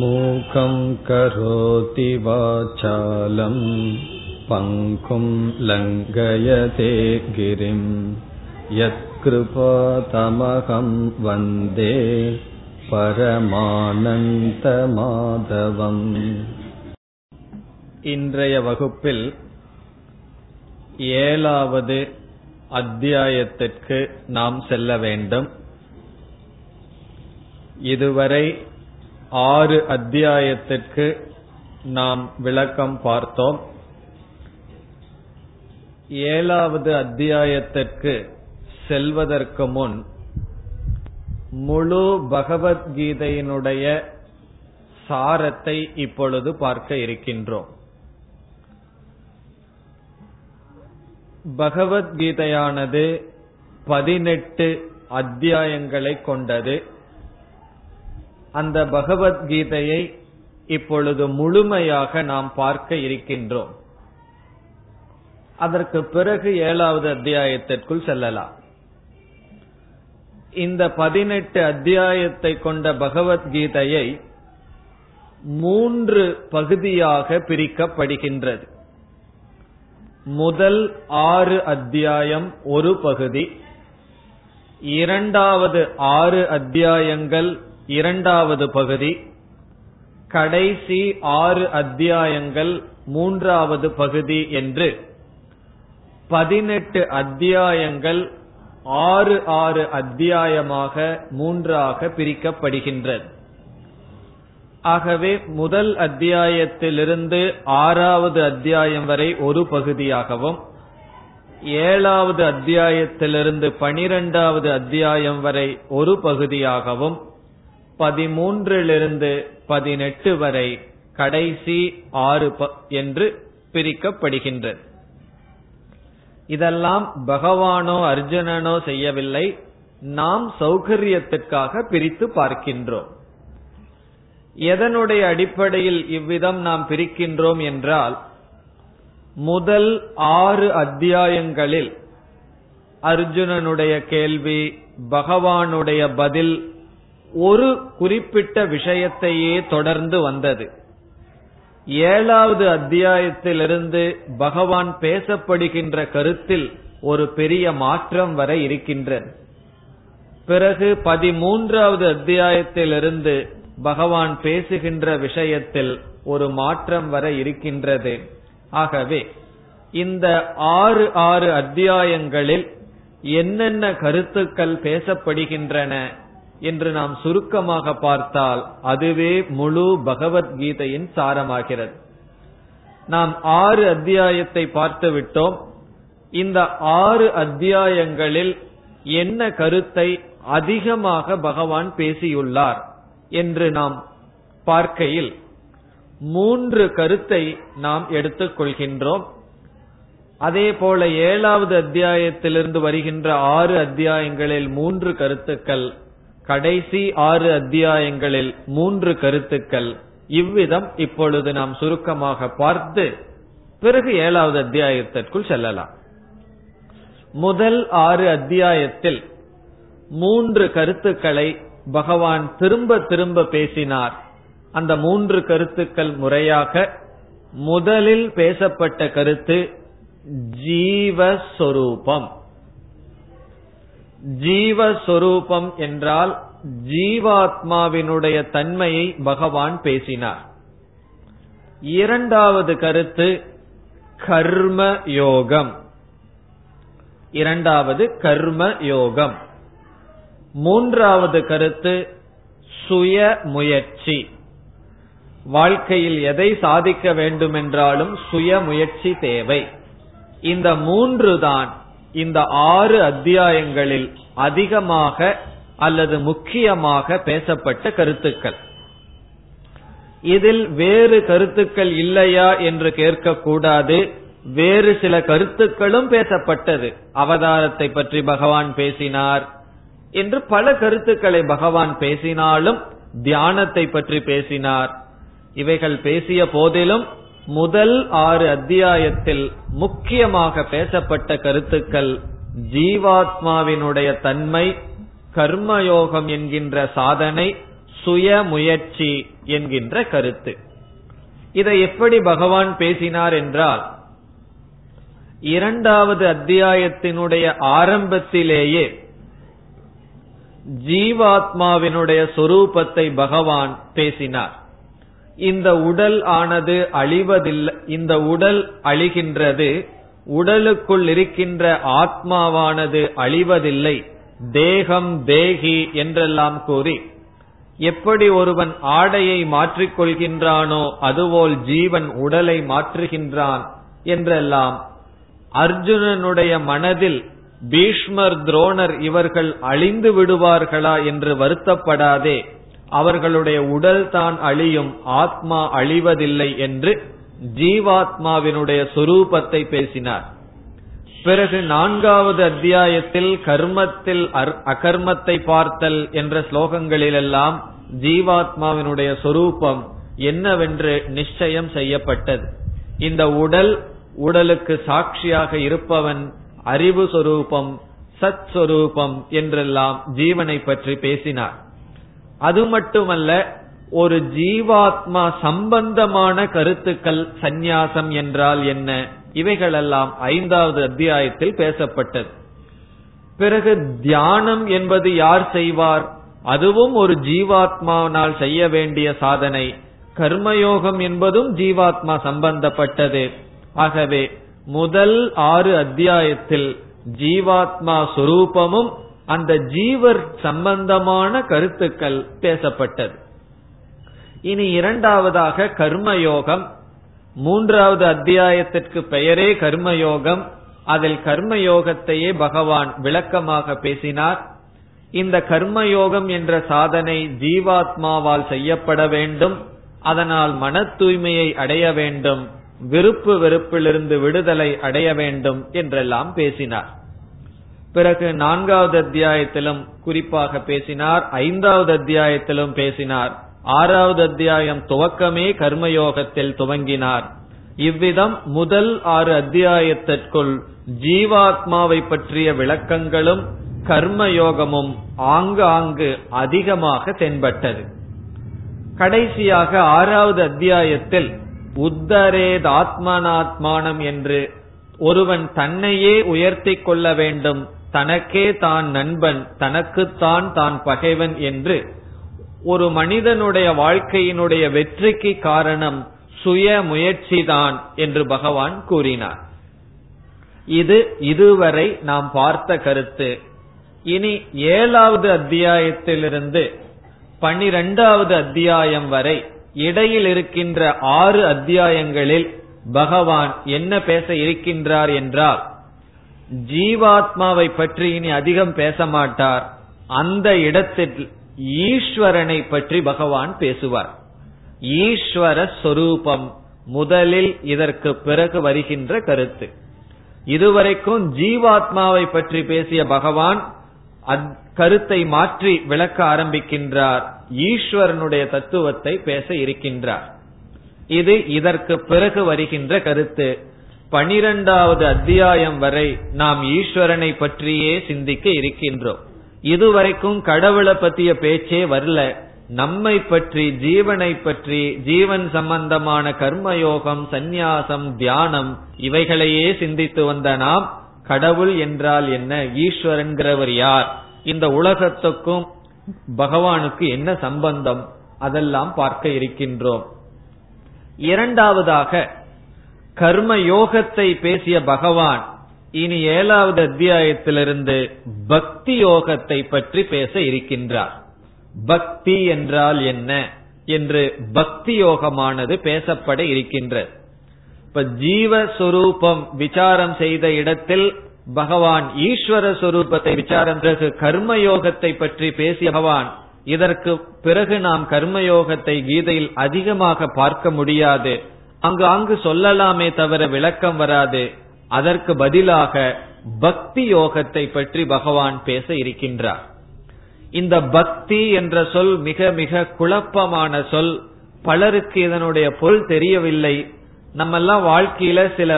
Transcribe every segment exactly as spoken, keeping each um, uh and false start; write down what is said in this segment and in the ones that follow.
மூகம் கரோதி வாசாலம் பங்கும் லங்கயதே கிரிம் யத்கிருபா தமகம் வந்தே பரமானந்த மாதவம். இன்றைய வகுப்பில் ஏழாவது அத்தியாயத்திற்கு நாம் செல்ல வேண்டும். இதுவரை ஆறு அத்தியாயத்திற்கு நாம் விளக்கம் பார்த்தோம். ஏழாவது அத்தியாயத்திற்கு செல்வதற்கு முன் முழு பகவத்கீதையினுடைய சாரத்தை இப்பொழுது பார்க்க இருக்கின்றோம். பகவத்கீதையானது பதினெட்டு அத்தியாயங்களை கொண்டது. அந்த பகவத்கீதையை இப்பொழுது முழுமையாக நாம் பார்க்க இருக்கின்றோம். அதற்கு பிறகு ஏழாவது அத்தியாயத்திற்குள் செல்லலாம். இந்த பதினெட்டு அத்தியாயத்தை கொண்ட பகவத்கீதையை மூன்று பகுதியாக பிரிக்கப்படுகின்றது. முதல் ஆறு அத்தியாயம் ஒரு பகுதி, இரண்டாவது ஆறு அத்தியாயங்கள் இரண்டாவது பகுதி, கடைசி ஆறு அத்தியாயங்கள் மூன்றாவது பகுதி என்று பதினெட்டு அத்தியாயங்கள் ஆறு ஆறு அத்தியாயமாக மூன்றாக பிரிக்கப்படுகின்றது. ஆகவே முதல் அத்தியாயத்திலிருந்து ஆறாவது அத்தியாயம் வரை ஒரு பகுதியாகவும், ஏழாவது அத்தியாயத்திலிருந்து பனிரெண்டாவது அத்தியாயம் வரை ஒரு பகுதியாகவும், பதிமூன்றிலிருந்து பதினெட்டு வரை கடைசி ஆறு என்று பிரிக்கப்படுகின்றது. இதெல்லாம் பகவானோ அர்ஜுனனோ செய்யவில்லை, நாம் சௌகரியத்திற்காக பிரித்து பார்க்கின்றோம். எதனுடைய அடிப்படையில் இவ்விதம் நாம் பிரிக்கின்றோம் என்றால், முதல் ஆறு அத்தியாயங்களில் அர்ஜுனனுடைய கேள்வி, பகவானுடைய பதில் ஒரு குறிப்பிட்ட விஷயத்தையே தொடர்ந்து வந்தது. ஏழாவது அத்தியாயத்திலிருந்து பகவான் பேசப்படுகின்ற கருத்தில் ஒரு பெரிய மாற்றம் வர இருக்கின்றது. பிறகு பதிமூன்றாவது அத்தியாயத்திலிருந்து பகவான் பேசுகின்ற விஷயத்தில் ஒரு மாற்றம் வர இருக்கின்றது. ஆகவே இந்த ஆறு ஆறு அத்தியாயங்களில் என்னென்ன கருத்துக்கள் பேசப்படுகின்றன என்று நாம் சுருக்கமாக பார்த்தால் அதுவே முழு பகவத்கீதையின் சாரமாகிறது. நாம் ஆறு அத்தியாயத்தை பார்த்து விட்டோம். இந்த ஆறு அத்தியாயங்களில் என்ன கருத்தை அதிகமாக பகவான் பேசியுள்ளார் என்று நாம் பார்க்கையில் மூன்று கருத்தை நாம் எடுத்துக்கொள்கின்றோம். அதே போல ஏழாவது அத்தியாயத்திலிருந்து வருகின்ற ஆறு அத்தியாயங்களில் மூன்று கருத்துக்கள், கடைசி ஆறு அத்தியாயங்களில் மூன்று கருத்துக்கள். இவ்விதம் இப்பொழுது நாம் சுருக்கமாக பார்த்து பிறகு ஏழாவது அத்தியாயத்திற்குள் செல்லலாம். முதல் ஆறு அத்தியாயத்தில் மூன்று கருத்துக்களை பகவான் திரும்ப திரும்ப பேசினார். அந்த மூன்று கருத்துக்கள் முறையாக, முதலில் பேசப்பட்ட கருத்து ஜீவஸ்வரூபம். ஜீவஸ்வரூபம் என்றால் ஜீவாத்மாவினுடைய தன்மையை பகவான் பேசினார். இரண்டாவது கருத்து கர்ம யோகம். இரண்டாவது கர்ம யோகம். மூன்றாவது கருத்து சுய முயற்சி. வாழ்க்கையில் எதை சாதிக்க வேண்டுமென்றாலும் சுய முயற்சி தேவை. இந்த மூன்று தான் இந்த ஆறு அத்தியாயங்களில் அதிகமாக அல்லது முக்கியமாக பேசப்பட்ட கருத்துக்கள். இதில் வேறு கருத்துக்கள் இல்லையா என்று கேட்கக்கூடாது. வேறு சில கருத்துக்களும் பேசப்பட்டது. அவதாரத்தை பற்றி பகவான் பேசினார் என்று பல கருத்துக்களை பகவான் பேசினாலும், தியானத்தை பற்றி பேசினார். இவைகள் பேசிய போதிலும் முதல் ஆறு அத்தியாயத்தில் முக்கியமாக பேசப்பட்ட கருத்துக்கள் ஜீவாத்மாவினுடைய தன்மை, கர்மயோகம் என்கின்ற சாதனை, சுய முயற்சி என்கின்ற கருத்து. இதை எப்படி பகவான் பேசினார் என்றால், இரண்டாவது அத்தியாயத்தினுடைய ஆரம்பத்திலேயே ஜீவாத்மாவினுடைய சொரூபத்தை பகவான் பேசினார். இந்த உடல் ஆனது அழிவதில்லை, இந்த உடல் அழிகின்றது, உடலுக்குள் இருக்கின்ற ஆத்மாவானது அழிவதில்லை, தேகம் தேகி என்றெல்லாம் கூறி, எப்படி ஒருவன் ஆடையை மாற்றிக்கொள்கின்றானோ அதுபோல் ஜீவன் உடலை மாற்றுகின்றான் என்றெல்லாம் அர்ஜுனனுடைய மனதில் பீஷ்மர் துரோணர் இவர்கள் அழிந்து விடுவார்களா என்று வருத்தப்படாதே, அவர்களுடைய உடல் தான் அழியும், ஆத்மா அழிவதில்லை என்று ஜீவாத்மாவினுடைய சொரூபத்தை பேசினார். பிறகு நான்காவது அத்தியாயத்தில் கர்மத்தில் அகர்மத்தை பார்த்தல் என்ற ஸ்லோகங்களிலெல்லாம் ஜீவாத்மாவினுடைய சொரூபம் என்னவென்று நிச்சயம் செய்யப்பட்டது. இந்த உடல், உடலுக்கு சாட்சியாக இருப்பவன் அறிவு சொரூபம், சத் சொரூபம் என்றெல்லாம் ஜீவனை பற்றி பேசினார். அது மட்டுமல்ல, ஒரு ஜீவாத்மா சம்பந்தமான கருத்துக்கள், சந்நியாசம் என்றால் என்ன, இவைகளெல்லாம் ஐந்தாவது அத்தியாயத்தில் பேசப்பட்டது. பிறகு தியானம் என்பது யார் செய்வார், அதுவும் ஒரு ஜீவாத்மானால் செய்ய வேண்டிய சாதனை. கர்மயோகம் என்பதும் ஜீவாத்மா சம்பந்தப்பட்டது. ஆகவே முதல் ஆறு அத்தியாயத்தில் ஜீவாத்மா சொரூபமும் அந்த ஜீவர் சம்பந்தமான கருத்துக்கள் பேசப்பட்டது. இனி இரண்டாவதாக கர்மயோகம். மூன்றாவது அத்தியாயத்திற்கு பெயரே கர்மயோகம். அதில் கர்மயோகத்தையே பகவான் விளக்கமாக பேசினார். இந்த கர்மயோகம் என்ற சாதனை ஜீவாத்மாவால் செய்யப்பட வேண்டும், அதனால் மன தூய்மையை அடைய வேண்டும், விருப்பு வெறுப்பிலிருந்து விடுதலை அடைய வேண்டும் என்றெல்லாம் பேசினார். பிறகு நான்காவது அத்தியாயத்திலும் குறிப்பாக பேசினார், ஐந்தாவது அத்தியாயத்திலும் பேசினார், ஆறாவது அத்தியாயம் துவக்கமே கர்மயோகத்தில் துவங்கினார். இவ்விதம் முதல் ஆறு அத்தியாயத்திற்குள் ஜீவாத்மாவை பற்றிய விளக்கங்களும் கர்மயோகமும் ஆங்காங்கு அதிகமாக தென்பட்டது. கடைசியாக ஆறாவது அத்தியாயத்தில் உத்தரேத் ஆத்மனாத்மானம் என்று ஒருவன் தன்னையே உயர்த்தி கொள்ள வேண்டும், தனக்கே தான் நண்பன், தனக்குத்தான் தான் பகைவன் என்று. ஒரு மனிதனுடைய வாழ்க்கையினுடைய வெற்றிக்கு காரணம் சுய முயற்சிதான் என்று பகவான் கூறினார். இது இதுவரை நாம் பார்த்த கருத்து. இனி ஏழாவது அத்தியாயத்திலிருந்து பனிரெண்டாவது அத்தியாயம் வரை இடையில் இருக்கின்ற ஆறு அத்தியாயங்களில் பகவான் என்ன பேச இருக்கின்றார் என்றால், ஜீவாத்மாவை பற்றி இனி அதிகம் பேச மாட்டார். அந்த இடத்தில் ஈஸ்வரனை பற்றி பகவான் பேசுவார். ஈஸ்வர சொரூபம் முதலில், இதற்கு பிறகு வருகின்ற கருத்து. இதுவரைக்கும் ஜீவாத்மாவை பற்றி பேசிய பகவான் கருத்தை மாற்றி விளக்க ஆரம்பிக்கின்றார், ஈஸ்வரனுடைய தத்துவத்தை பேச இருக்கின்றார். இது இதற்கு பிறகு வருகின்ற கருத்து. பனிரெண்டாவது அத்தியாயம் வரை நாம் ஈஸ்வரனை பற்றியே சிந்திக்க இருக்கின்றோம். இதுவரைக்கும் கடவுளை பற்றிய பேச்சே வரல, நம்மை பற்றி, ஜீவனை பற்றி, ஜீவன் சம்பந்தமான கர்மயோகம், சந்நியாசம், தியானம் இவைகளையே சிந்தித்து வந்த நாம் கடவுள் என்றால் என்ன, ஈஸ்வரன்கிறவர் யார், இந்த உலகத்துக்கும் பகவானுக்கு என்ன சம்பந்தம், அதெல்லாம் பார்க்க இருக்கின்றோம். இரண்டாவதாக கர்மயோகத்தை பேசிய பகவான் இனி ஏழாவது அத்தியாயத்திலிருந்து பக்தி யோகத்தை பற்றி பேச இருக்கின்றார். பக்தி என்றால் என்ன என்று பக்தி யோகமானது பேசப்பட இருக்கின்றது. இப்ப ஜீவஸ்வரூபம் விசாரம் செய்த இடத்தில் பகவான் ஈஸ்வர சொரூபத்தை விசாரம் பிறகு கர்மயோகத்தை பற்றி பேசிய பகவான், இதற்கு பிறகு நாம் கர்மயோகத்தை கீதையில் அதிகமாக பார்க்க முடியாது, அங்கு அங்கு சொல்லலாமே தவிர விளக்கம் வராது. அதற்கு பதிலாக பக்தி யோகத்தை பற்றி பகவான் பேச இருக்கின்றார். இந்த பக்தி என்ற சொல் மிக மிக குழப்பமான சொல், பலருக்கு இதனுடைய பொருள் தெரியவில்லை. நம்ம எல்லாம் வாழ்க்கையில சில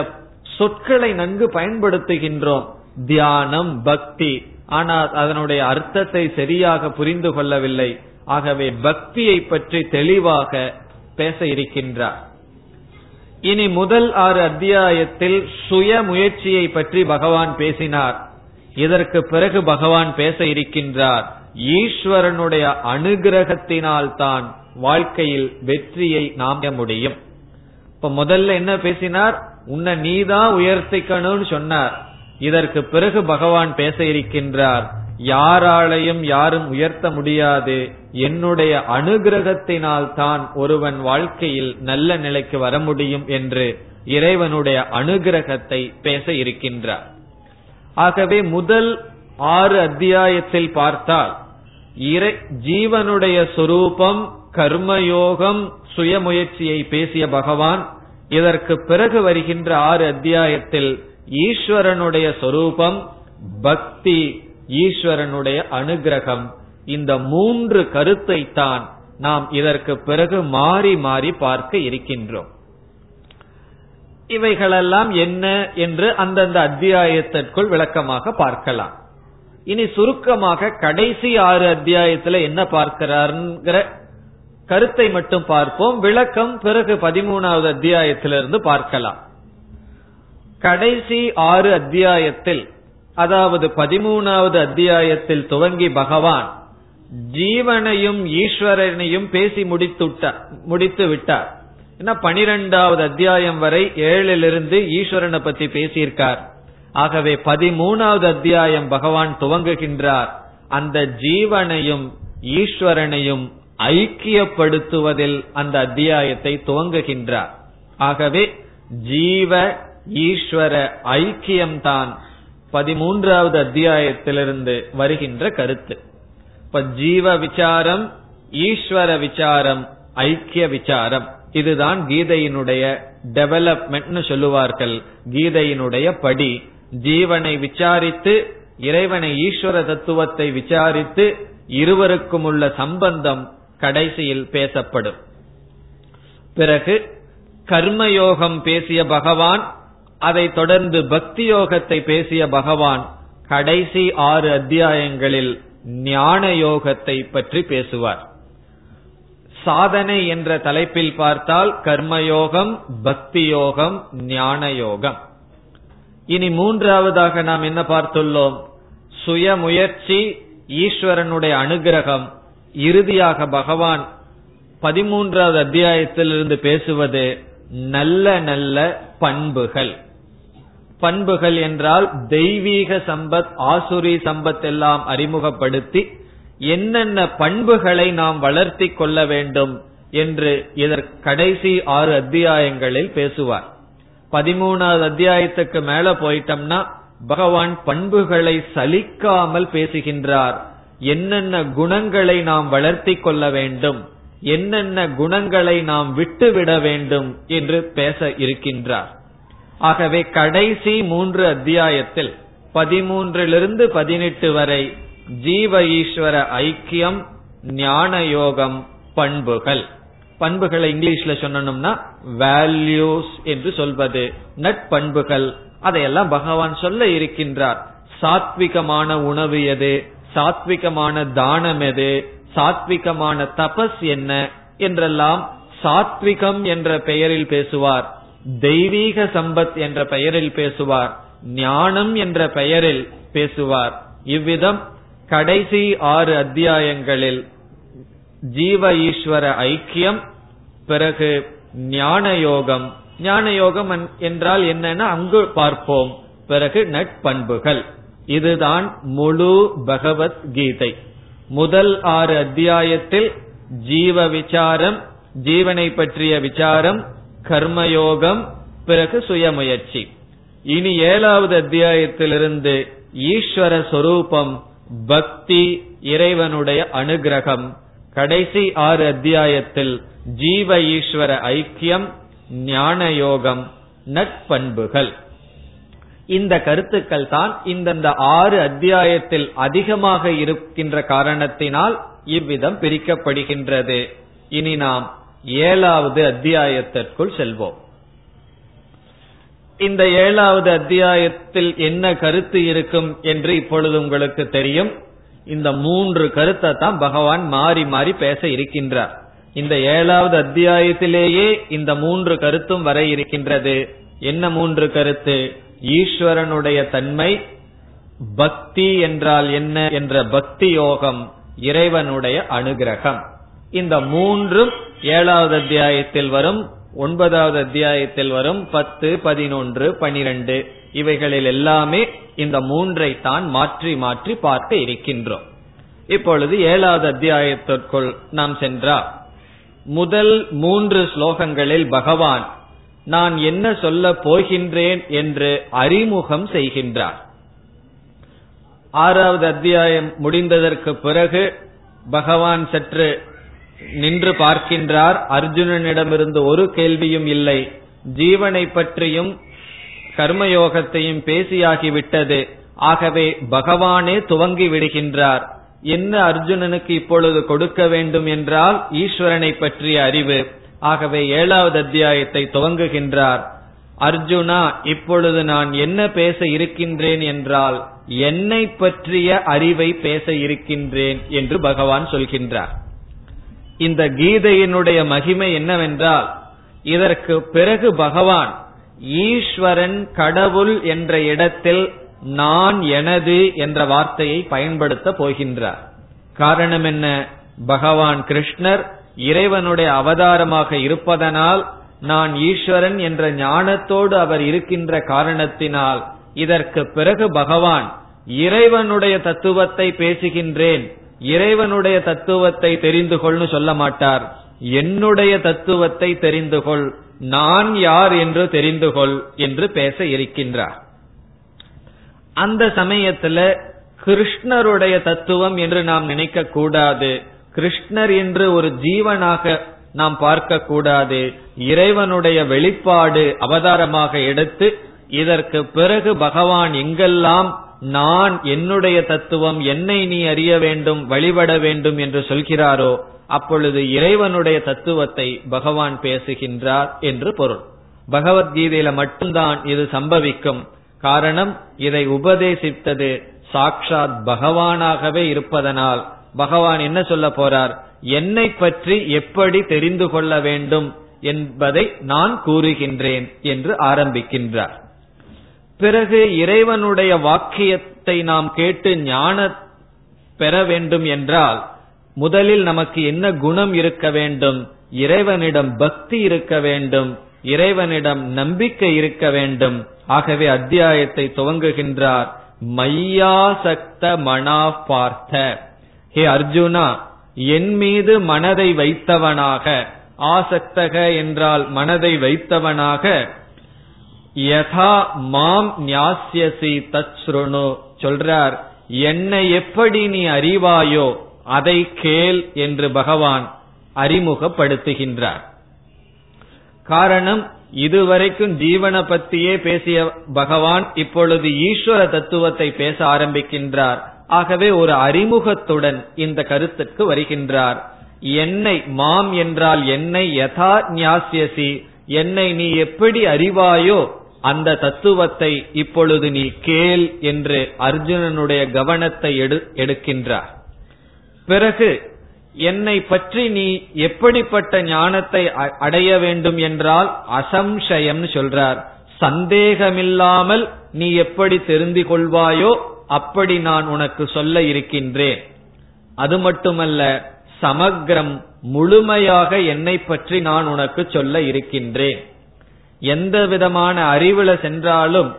சொற்களை நன்கு பயன்படுத்துகின்றோம், தியானம், பக்தி, ஆனால் அதனுடைய அர்த்தத்தை சரியாக புரிந்து கொள்ளவில்லை. ஆகவே பக்தியை பற்றி தெளிவாக பேச இருக்கின்றார். இனி முதல் ஆறு அத்தியாயத்தில் சுய முயற்சியை பற்றி பகவான் பேசினார். இதற்கு பிறகு பகவான் பேச இருக்கின்றார், ஈஸ்வரனுடைய அனுகிரகத்தினால் தான் வாழ்க்கையில் வெற்றியை நாம் பெற முடியும். இப்ப முதல்ல என்ன பேசினார்? உன்னை நீதான் உயர்த்திக்கணும்னு சொன்னார். இதற்கு பிறகு பகவான் பேச இருக்கின்றார், யாராலையும் யாரும் உயர்த்த முடியாது, என்னுடைய அனுகிரகத்தினால் தான் ஒருவன் வாழ்க்கையில் நல்ல நிலைக்கு வர முடியும் என்று இறைவனுடைய அனுகிரகத்தை பேச இருக்கின்றார். ஆகவே முதல் ஆறு அத்தியாயத்தில் பார்த்தால் இறை ஜீவனுடைய சொரூபம், கர்மயோகம், சுயமுயற்சியை பேசிய பகவான் இதற்கு பிறகு வருகின்ற ஆறு அத்தியாயத்தில் ஈஸ்வரனுடைய சொரூபம், பக்தி, ஈஸ்வரனுடைய அனுகிரகம், இந்த மூன்று கருத்தை தான் நாம் இதற்கு பிறகு மாறி மாறி பார்க்க இருக்கின்றோம். இவைகளெல்லாம் என்ன என்று அந்தந்த அத்தியாயத்திற்குள் விளக்கமாக பார்க்கலாம். இனி சுருக்கமாக கடைசி ஆறு அத்தியாயத்தில் என்ன பார்க்கிறார்ங்கிற கருத்தை மட்டும் பார்ப்போம். விளக்கம் பிறகு பதிமூணாவது அத்தியாயத்திலிருந்து பார்க்கலாம். கடைசி ஆறு அத்தியாயத்தில், அதாவது பதிமூணாவது அத்தியாயத்தில் துவங்கி பகவான் ஜீவனையும் ஈஸ்வரனையும் பேசி முடித்துட்ட முடித்து விட்டார். ஏன்னா பனிரெண்டாவது அத்தியாயம் வரை ஏழிலிருந்து ஈஸ்வரனை பத்தி பேசியிருக்கார். ஆகவே பதிமூணாவது அத்தியாயம் பகவான் துவங்குகின்றார் அந்த ஜீவனையும் ஈஸ்வரனையும் ஐக்கியப்படுத்துவதில். அந்த அத்தியாயத்தை துவங்குகின்றார். ஆகவே ஜீவ ஈஸ்வர ஐக்கியம்தான் பதிமூன்றாவது அத்தியாயத்திலிருந்து வருகின்ற கருத்து. இப்ப ஜீவ விசாரம், ஈஸ்வர விசாரம், ஐக்கிய விசாரம், இதுதான் கீதையினுடைய டெவலப்மெண்ட்னு சொல்லுவார்கள், கீதையினுடைய படி. ஜீவனை விசாரித்து, இறைவனை ஈஸ்வர தத்துவத்தை விசாரித்து, இருவருக்கும் உள்ள சம்பந்தம் கடைசியில் பேசப்படும். பிறகு கர்மயோகம் பேசிய பகவான், அதை தொடர்ந்து பக்தி யோகத்தை பேசிய பகவான், கடைசி ஆறு அத்தியாயங்களில் ஞான யோகத்தை பற்றி பேசுவார். சாதனை என்ற தலைப்பில் பார்த்தால் கர்மயோகம், பக்தி யோகம், ஞான யோகம். இனி மூன்றாவதாக நாம் என்ன பார்த்துள்ளோம்? சுயமுயற்சி, ஈஸ்வரனுடைய அனுகிரகம். இறுதியாக பகவான் பதிமூன்றாவது அத்தியாயத்திலிருந்து பேசுவது நல்ல நல்ல பண்புகள். பண்புகள் என்றால் தெய்வீக சம்பத், ஆசுரி சம்பத் எல்லாம் அறிமுகப்படுத்தி என்னென்ன பண்புகளை நாம் வளர்த்தி கொள்ள வேண்டும் என்று இதற்கு கடைசி ஆறு அத்தியாயங்களில் பேசுவார். பதிமூணாவது அத்தியாயத்துக்கு மேல போயிட்டோம்னா பகவான் பண்புகளை சலிக்காமல் பேசுகின்றார். என்னென்ன குணங்களை நாம் வளர்த்தி கொள்ள வேண்டும், என்னென்ன குணங்களை நாம் விட்டுவிட வேண்டும் என்று பேச இருக்கின்றார். ஆகவே கடைசி மூன்று அத்தியாயத்தில் பதிமூன்றிலிருந்து பதினெட்டு வரை ஜீவ ஈஸ்வர ஐக்கியம், ஞான யோகம், பண்புகள். பண்புகளை இங்கிலீஷ்ல சொன்னோம்னா வேல்யூஸ் என்று சொல்வது, நட்பண்புகள். அதையெல்லாம் பகவான் சொல்ல இருக்கின்றார். சாத்விகமான உணவு எது, சாத்விகமான தானம் எது, சாத்விகமான தபஸ் என்ன என்றெல்லாம் சாத்விகம் என்ற பெயரில் பேசுவார், தெய்வீக சம்பத் என்ற பெயரில் பேசுவார், ஞானம் என்ற பெயரில் பேசுவார். இவ்விதம் கடைசி ஆறு அத்தியாயங்களில் ஜீவ ஈஸ்வர ஐக்கியம், பிறகு ஞான யோகம். ஞான யோகம் என்றால் என்னன்னா அங்கு பார்ப்போம். பிறகு நட்பண்புகள். இதுதான் முழு பகவத்கீதை. முதல் ஆறு அத்தியாயத்தில் ஜீவ விசாரம், ஜீவனை பற்றிய விசாரம், கர்மயோகம், பிறகு சுயமுயற்சி. இனி ஏழாவது அத்தியாயத்திலிருந்து ஈஸ்வர சொரூபம், பக்தி, இறைவனுடைய அனுகிரகம். கடைசி ஆறு அத்தியாயத்தில் ஜீவ ஈஸ்வர ஐக்கியம், ஞான யோகம், நட்பண்புகள். இந்த கருத்துக்கள் தான் இந்தந்த ஆறு அத்தியாயத்தில் அதிகமாக இருக்கின்ற காரணத்தினால் இவ்விதம் பிரிக்கப்படுகின்றது. இனி நாம் ஏழாவது அத்தியாயத்திற்குள் செல்வோம். இந்த ஏழாவது அத்தியாயத்தில் என்ன கருத்து இருக்கும் என்று இப்பொழுது உங்களுக்கு தெரியும். இந்த மூன்று கருத்தை தான் பகவான் மாறி மாறி பேச இருக்கின்றார். இந்த ஏழாவது அத்தியாயத்திலேயே இந்த மூன்று கருத்தும் வர இருக்கின்றது. என்ன மூன்று கருத்து? ஈஸ்வரனுடைய தன்மை, பக்தி என்றால் என்ன என்ற பக்தி யோகம், இறைவனுடைய அனுகிரகம். இந்த மூன்றும் ஏழாவது அத்தியாயத்தில் வரும், ஒன்பதாவது அத்தியாயத்தில் வரும், பத்து, பதினொன்று, பனிரெண்டு, இவைகளில் எல்லாமே இந்த மூன்றை தான் மாற்றி மாற்றி பார்க்க இருக்கின்றோம். இப்பொழுது ஏழாவது அத்தியாயத்திற்குள் நாம் சென்றார். முதல் மூன்று ஸ்லோகங்களில் பகவான் நான் என்ன சொல்ல போகின்றேன் என்று அறிமுகம் செய்கின்றார். ஆறாவது அத்தியாயம் முடிந்ததற்கு பிறகு பகவான் சற்று நின்று பார்க்கின்றார். அர்ஜுனனிடமிருந்து ஒரு கேள்வியும் இல்லை. ஜீவனை பற்றியும் கர்மயோகத்தையும் பேசியாகிவிட்டது. ஆகவே பகவானே துவங்கி விடுகின்றார். என்ன அர்ஜுனனுக்கு இப்பொழுது கொடுக்க வேண்டும் என்றால் ஈஸ்வரனை பற்றிய அறிவு. ஆகவே ஏழாவது அத்தியாயத்தை துவங்குகின்றார். அர்ஜுனா, இப்பொழுது நான் என்ன பேச இருக்கின்றேன் என்றால் என்னை பற்றிய அறிவை பேச இருக்கின்றேன் என்று பகவான் சொல்கின்றார். இந்த கீதையினுடைய மகிமை என்னவென்றால், இதற்கு பிறகு பகவான் ஈஸ்வரன், கடவுள் என்ற இடத்தில் நான், எனது என்ற வார்த்தையை பயன்படுத்த போகின்றார். காரணம் என்ன? பகவான் கிருஷ்ணர் இறைவனுடைய அவதாரமாக இருப்பதனால், நான் ஈஸ்வரன் என்ற ஞானத்தோடு அவர் இருக்கின்ற காரணத்தினால், இதற்கு பிறகு பகவான் இறைவனுடைய தத்துவத்தை பேசுகின்றேன், இறைவனுடைய தத்துவத்தை தெரிந்து கொள்னு சொல்ல மாட்டார். என்னுடைய தத்துவத்தை தெரிந்து கொள், நான் யார் என்று தெரிந்து கொள் என்று பேச இருக்கின்றார். அந்த சமயத்துல கிருஷ்ணருடைய தத்துவம் என்று நாம் நினைக்க கூடாது. கிருஷ்ணர் என்று ஒரு ஜீவனாக நாம் பார்க்க கூடாது. இறைவனுடைய வெளிப்பாடு அவதாரமாக எடுத்து, இதற்கு பிறகு பகவான் எங்கெல்லாம் நான், என்னுடைய தத்துவம், என்னை நீ அறிய வேண்டும், வழிபட வேண்டும் என்று சொல்கிறாரோ, அப்பொழுது இறைவனுடைய தத்துவத்தை பகவான் பேசுகின்றார் என்று பொருள். பகவத்கீதையில மட்டும்தான் இது சம்பவிக்கும். காரணம், இதை உபதேசித்தது சாக்ஷாத் பகவானாகவே இருப்பதனால் பகவான் என்ன சொல்ல போறார்? என்னை பற்றி எப்படி தெரிந்து கொள்ள வேண்டும் என்பதை நான் கூறுகின்றேன் என்று ஆரம்பிக்கின்றார். பிறகு இறைவனுடைய வாக்கியத்தை நாம் கேட்டு ஞான பெற வேண்டும் என்றால் முதலில் நமக்கு என்ன குணம் இருக்க வேண்டும்? இறைவனிடம் பக்தி இருக்க வேண்டும், இறைவனிடம் நம்பிக்கை இருக்க வேண்டும். ஆகவே அத்தியாயத்தை துவங்குகின்றார். மையாசக்த மனா பார்த்த, ஹே அர்ஜுனா, என் மீது மனதை வைத்தவனாக, ஆசக்தக என்றால் மனதை வைத்தவனாக, யதா மாம் ஞாஸ்யசி தச்ருணு சொல்றார், என்னை எப்படி நீ அறிவாயோ அதை கேள் என்று பகவான் அறிமுகப்படுத்துகின்றார். காரணம், இதுவரைக்கும் ஜீவனை பத்தியே பேசிய பகவான் இப்பொழுது ஈஸ்வர தத்துவத்தை பேச ஆரம்பிக்கின்றார். ஆகவே ஒரு அறிமுகத்துடன் இந்த கருத்துக்கு வருகின்றார். என்னை, மாம் என்றால் என்னை, யதா ஞாஸ்யசி என்னை நீ எப்படி அறிவாயோ அந்த தத்துவத்தை இப்பொழுது நீ கேள் என்று அர்ஜுனனுடைய கவனத்தை எடுக்கின்றார். பிறகு என்னை பற்றி நீ எப்படிப்பட்ட ஞானத்தை அடைய வேண்டும் என்றால் அசம்சயம் சொல்றார். சந்தேகமில்லாமல் நீ எப்படி தெரிந்து கொள்வாயோ அப்படி நான் உனக்கு சொல்ல இருக்கின்றேன். அது மட்டுமல்ல, சமக்ரம் முழுமையாக என்னை பற்றி நான் உனக்கு சொல்ல இருக்கின்றேன். எந்த விதமான அறிவுல சென்றாலும்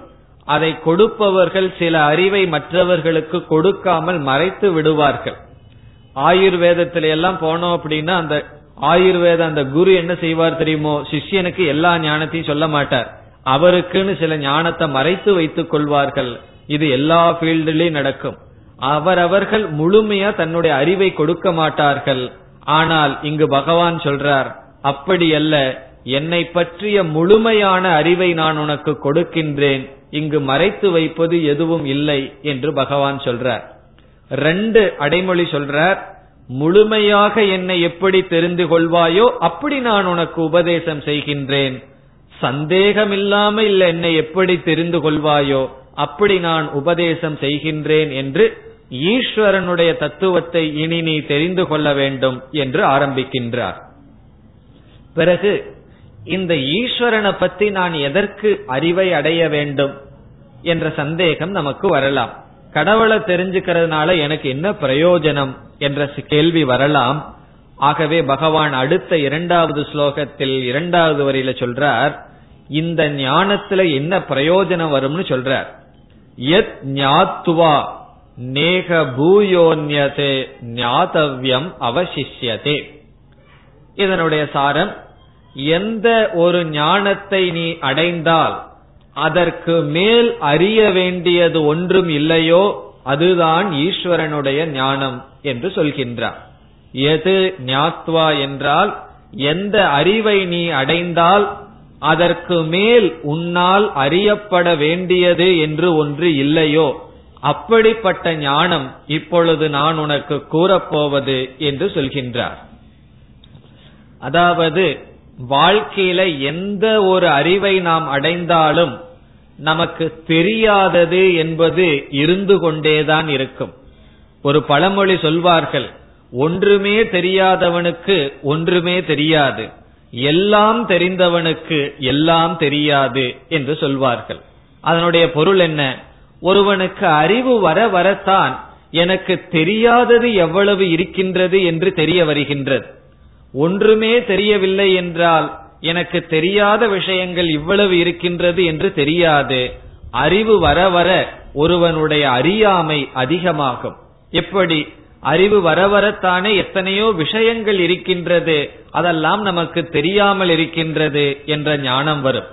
அதை கொடுப்பவர்கள் சில அறிவை மற்றவர்களுக்கு கொடுக்காமல் மறைத்து விடுவார்கள். ஆயுர்வேதத்தில எல்லாம் போனோம் அப்படின்னா அந்த ஆயுர்வேத அந்த குரு என்ன செய்வார் தெரியுமோ? சிஷ்யனுக்கு எல்லா ஞானத்தையும் சொல்ல மாட்டார். அவருக்குன்னு சில ஞானத்தை மறைத்து வைத்துக் கொள்வார்கள். இது எல்லா ஃபீல்டுலயும் நடக்கும். அவரவர்கள் முழுமையா தன்னுடைய அறிவை கொடுக்க மாட்டார்கள். ஆனால் இங்கு பகவான் சொல்றார், அப்படியல்ல, என்னை பற்றிய முழுமையான அறிவை நான் உனக்கு கொடுக்கின்றேன், இங்கு மறைத்து வைப்பது எதுவும் இல்லை என்று பகவான் சொல்றார். ரெண்டு அடைமொழி சொல்றார். முழுமையாக என்னை எப்படி தெரிந்து கொள்வாயோ அப்படி நான் உனக்கு உபதேசம் செய்கின்றேன். சந்தேகமில்லாமல் என்னை எப்படி தெரிந்து கொள்வாயோ அப்படி நான் உபதேசம் செய்கின்றேன் என்று ஈஸ்வரனுடைய தத்துவத்தை இனி நீ தெரிந்து கொள்ள வேண்டும் என்று ஆரம்பிக்கின்றார். பிறகு இந்த ஈஸ்வரனை பற்றி நான் எதற்கு அறிவை அடைய வேண்டும் என்ற சந்தேகம் நமக்கு வரலாம். கடவுளை தெரிஞ்சுக்கிறதுனால எனக்கு என்ன பிரயோஜனம் என்ற கேள்வி வரலாம். ஆகவே பகவான் அடுத்த இரண்டாவது ஸ்லோகத்தில் இரண்டாவது வரியில சொல்றார், இந்த ஞானத்துல என்ன பிரயோஜனம் வரும்னு சொல்றார். யத் ஞாத்வா நேக பூயோன்யதே ஞாதவ்யம் அவசிஷ்யதே. இதனுடைய சாரம், எந்த ஒரு ஞானத்தை நீ அடைந்தால் அதற்கு மேல் அறிய வேண்டியது ஒன்றும் இல்லையோ அதுதான் ஈஸ்வரனுடைய ஞானம் என்று சொல்கின்றார். எது ஞாத்வா என்றால் எந்த அறிவை நீ அடைந்தால் அதற்கு மேல் உன்னால் அறியப்பட வேண்டியது என்று ஒன்று இல்லையோ அப்படிப்பட்ட ஞானம் இப்பொழுது நான் உனக்கு கூறப்போவது என்று சொல்கின்றார். அதாவது வாழ்க்கையில எந்த ஒரு அறிவை நாம் அடைந்தாலும் நமக்கு தெரியாதது என்பது இருந்து கொண்டேதான் இருக்கும். ஒரு பழமொழி சொல்வார்கள், ஒன்றுமே தெரியாதவனுக்கு ஒன்றுமே தெரியாது, எல்லாம் தெரிந்தவனுக்கு எல்லாம் தெரியாது என்று சொல்வார்கள். அதனுடைய பொருள் என்ன? ஒருவனுக்கு அறிவு வர வரத்தான் எனக்கு தெரியாதது எவ்வளவு இருக்கின்றது என்று தெரிய வருகின்றது. ஒன்றுமே தெரியவில்லை என்றால் எனக்கு தெரியாத விஷயங்கள் இவ்வளவு இருக்கின்றது என்று தெரியாது. அறிவு வர வர ஒருவனுடைய அறியாமை அதிகமாகும். எப்படி? அறிவு வர வரத்தானே எத்தனையோ விஷயங்கள் இருக்கின்றது, அதெல்லாம் நமக்கு தெரியாமல் இருக்கின்றது என்ற ஞானம் வரும்.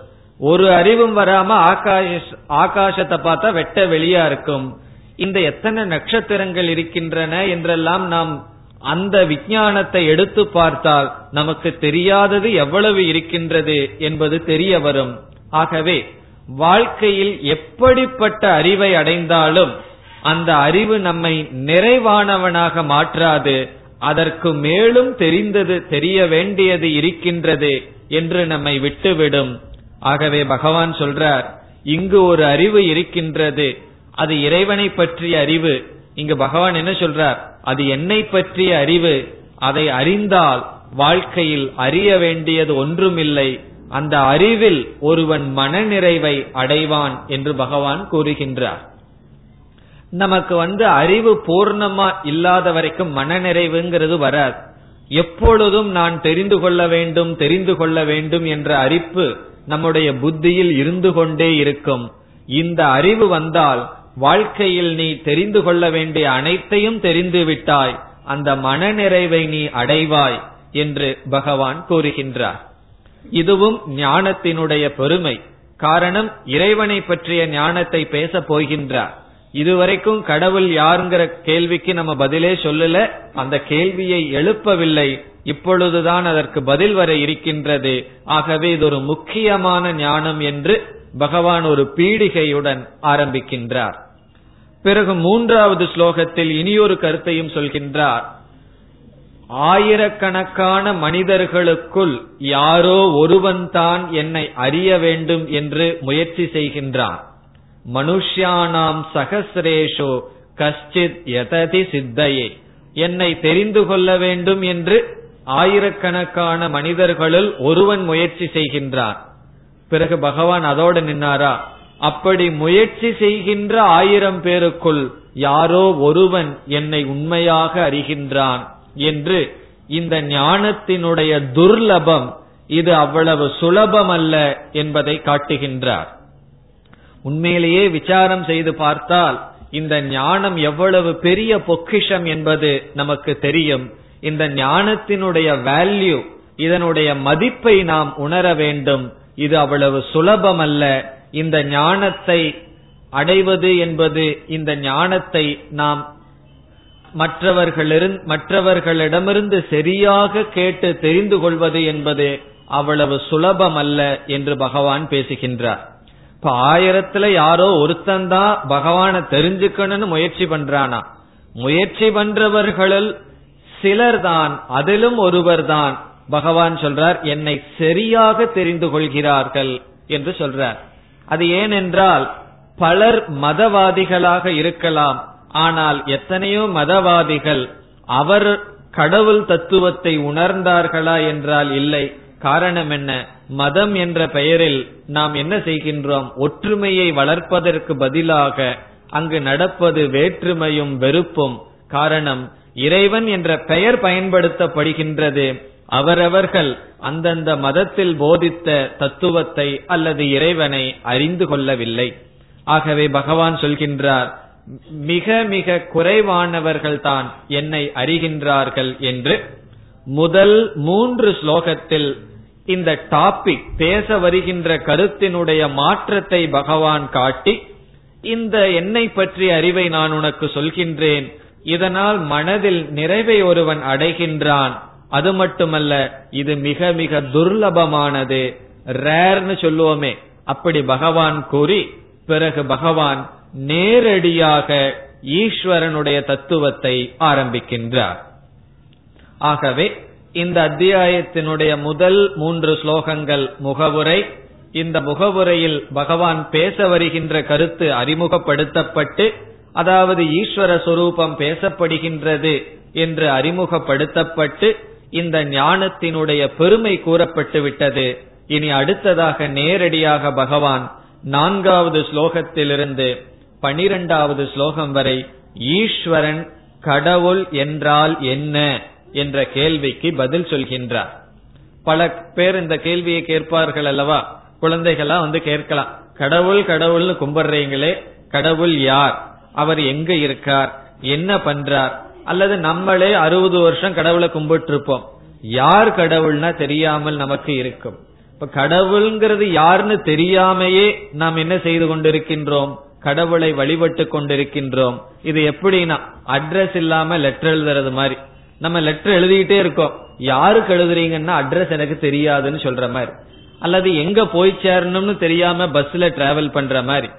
ஒரு அறிவும் வராம ஆகாஷ ஆகாசத்தை பார்த்தா வெட்ட வெளியா இருக்கும். இந்த எத்தனை நட்சத்திரங்கள் இருக்கின்றன என்றெல்லாம் நாம் அந்த விஞ்ஞானத்தை எடுத்து பார்த்தால் நமக்கு தெரியாதது எவ்வளவு இருக்கின்றது என்பது தெரிய வரும். ஆகவே வாழ்க்கையில் எப்படிப்பட்ட அறிவை அடைந்தாலும் அந்த அறிவு நம்மை நிறைவானவனாக மாற்றாது, அதற்கு மேலும் தெரிந்தது தெரிய வேண்டியது இருக்கின்றது என்று நம்மை விட்டுவிடும். ஆகவே பகவான் சொல்றார், இங்கு ஒரு அறிவு இருக்கின்றது, அது இறைவனை பற்றிய அறிவு. இங்கு பகவான் என்ன சொல்றார்? அது என்னை பற்றிய அறிவு. அதை அறிந்தால் வாழ்க்கையில் அறிய வேண்டியது ஒன்றுமில்லை. அந்த அறிவில் ஒருவன் மனநிறைவை அடைவான் என்று பகவான் கூறுகின்றார். நமக்கு வந்து அறிவு பூர்ணமா இல்லாத வரைக்கும் மனநிறைவுங்கிறது வராது. எப்பொழுதும் நான் தெரிந்து கொள்ள வேண்டும் தெரிந்து கொள்ள வேண்டும் என்ற அறிவு நம்முடைய புத்தியில் இருந்து கொண்டே இருக்கும். இந்த அறிவு வந்தால் வாழ்க்கையில் நீ தெரிந்து கொள்ள வேண்டிய அனைத்தையும் தெரிந்து விட்டாய், அந்த மனநிறைவை நீ அடைவாய் என்று பகவான் கூறுகின்றார். இதுவும் ஞானத்தினுடைய பெருமை. காரணம், இறைவனை பற்றிய ஞானத்தை பேச போகின்றார். இதுவரைக்கும் கடவுள் யாருங்கிற கேள்விக்கு நம்ம பதிலே சொல்லல, அந்த கேள்வியை எழுப்பவில்லை. இப்பொழுதுதான் அதற்கு பதில் வர இருக்கின்றது. ஆகவே இது ஒரு முக்கியமான ஞானம் என்று பகவான் ஒரு பீடிகையுடன் ஆரம்பிக்கின்றார். பிறகு மூன்றாவது ஸ்லோகத்தில் இனியொரு கருத்தையும் சொல்கின்றார். ஆயிரக்கணக்கான மனிதர்களுக்குள் யாரோ ஒருவன்தான் என்னை அறிய வேண்டும் என்று முயற்சி செய்கின்றான். மனுஷ்யானாம் சகஸ்ரேஷோ கஷ்டித் யததி சித்தையே. என்னை தெரிந்து கொள்ள வேண்டும் என்று ஆயிரக்கணக்கான மனிதர்களுள் ஒருவன் முயற்சி செய்கின்றான். பிறகு பகவான் அதோடு நின்னாரா? அப்படி முயற்சி செய்கின்ற ஆயிரம் பேருக்குள் யாரோ ஒருவன் என்னை உண்மையாக அறிகின்றான் என்று இந்த ஞானத்தினுடைய துர்லபம், இது அவ்வளவு சுலபம் அல்ல என்பதை காட்டுகின்றார். உண்மையிலேயே விசாரம் செய்து பார்த்தால் இந்த ஞானம் எவ்வளவு பெரிய பொக்கிஷம் என்பது நமக்கு தெரியும். இந்த ஞானத்தினுடைய வேல்யூ, இதனுடைய மதிப்பை நாம் உணர வேண்டும். இது அவ்வளவு சுலபம் அல்ல. இந்த ஞானத்தை அடைவது என்பது, இந்த ஞானத்தை நாம் மற்றவர்களிடம் மற்றவர்களிடமிருந்து சரியாக கேட்டு தெரிந்து கொள்வது என்பது அவ்வளவு சுலபம் அல்ல என்று பகவான் பேசுகின்றார். இப்ப ஆயிரத்துல யாரோ ஒருத்தந்தான் பகவானை தெரிஞ்சுக்கணும்னு முயற்சி பண்றானா? முயற்சி பண்றவர்களில் சிலர் தான், அதிலும் ஒருவர் தான் பகவான் சொல்றார் என்னை சரியாக தெரிந்து கொள்கிறார்கள் என்று சொல்றார். அது ஏனென்றால் பலர் மதவாதிகளாக இருக்கலாம், ஆனால் எத்தனையோ மதவாதிகள் அவர் கடவுள் தத்துவத்தை உணர்ந்தார்களா என்றால் இல்லை. காரணம் என்ன? மதம் என்ற பெயரில் நாம் என்ன செய்கின்றோம்? ஒற்றுமையை வளர்ப்பதற்கு பதிலாக அங்கு நடப்பது வேற்றுமையும் வெறுப்பும். காரணம், இறைவன் என்ற பெயர் பயன்படுத்தப்படுகின்றது. அவரவர்கள் அந்தந்த மதத்தில் போதித்த தத்துவத்தை அல்லது இறைவனை அறிந்து கொள்ளவில்லை. ஆகவே பகவான் சொல்கின்றார், மிக மிக குறைவானவர்கள் தான் என்னை அறிகின்றார்கள் என்று. முதல் மூன்று ஸ்லோகத்தில் இந்த டாபிக், பேச வருகின்ற கருத்தினுடைய மாற்றத்தை பகவான் காட்டி, இந்த என்னை பற்றிய அறிவை நான் உனக்கு சொல்கின்றேன், இதனால் மனதில் நிறைவை ஒருவன் அடைகின்றான். அது மட்டுமல்ல, இது மிக மிக துர்லபமானது, ரேர்னு சொல்லுவோமே, அப்படி பகவான் கூறி, பிறகு பகவான் நேரடியாக ஈஸ்வரனுடைய தத்துவத்தை ஆரம்பிக்கின்றார். ஆகவே இந்த அத்தியாயத்தினுடைய முதல் மூன்று ஸ்லோகங்கள் முகவுரை. இந்த முகவுரையில் பகவான் பேச வருகின்ற கருத்து அறிமுகப்படுத்தப்பட்டு, அதாவது ஈஸ்வர சொரூபம் பேசப்படுகின்றது என்று அறிமுகப்படுத்தப்பட்டு, இந்த ஞானத்தினுடைய பெருமை கூறப்பட்டு விட்டது. இனி அடுத்ததாக நேரடியாக பகவான் நான்காவது ஸ்லோகத்திலிருந்து பனிரெண்டாவது ஸ்லோகம் வரை ஈஸ்வரன், கடவுள் என்றால் என்ன என்ற கேள்விக்கு பதில் சொல்கின்றார். பல பேர் இந்த கேள்வியை கேட்பார்கள் அல்லவா, குழந்தைகளா வந்து கேட்கலாம், கடவுள் கடவுள்னு கும்பிடுறீங்களே, கடவுள் யார், அவர் எங்க இருக்கார், என்ன பண்றார்? அல்லது நம்மளே அறுபது வருஷம் கடவுளை கும்பிட்டு இருப்போம், யார் கடவுள்னா தெரியாமல் நமக்கு இருக்கும். இப்ப கடவுள்ங்கிறது யாருன்னு தெரியாமையே நாம் என்ன செய்து கொண்டிருக்கின்றோம்? கடவுளை வழிபட்டு கொண்டிருக்கின்றோம். இது எப்படின்னா, அட்ரஸ் இல்லாம லெட்டர் எழுதுறது மாதிரி. நம்ம லெட்டர் எழுதிக்கிட்டே இருக்கோம், யாருக்கு எழுதுறீங்கன்னா அட்ரஸ் எனக்கு தெரியாதுன்னு சொல்ற மாதிரி. அல்லது எங்க போய் சேரணும்னு தெரியாம பஸ்ல டிராவல் பண்ற மாதிரி.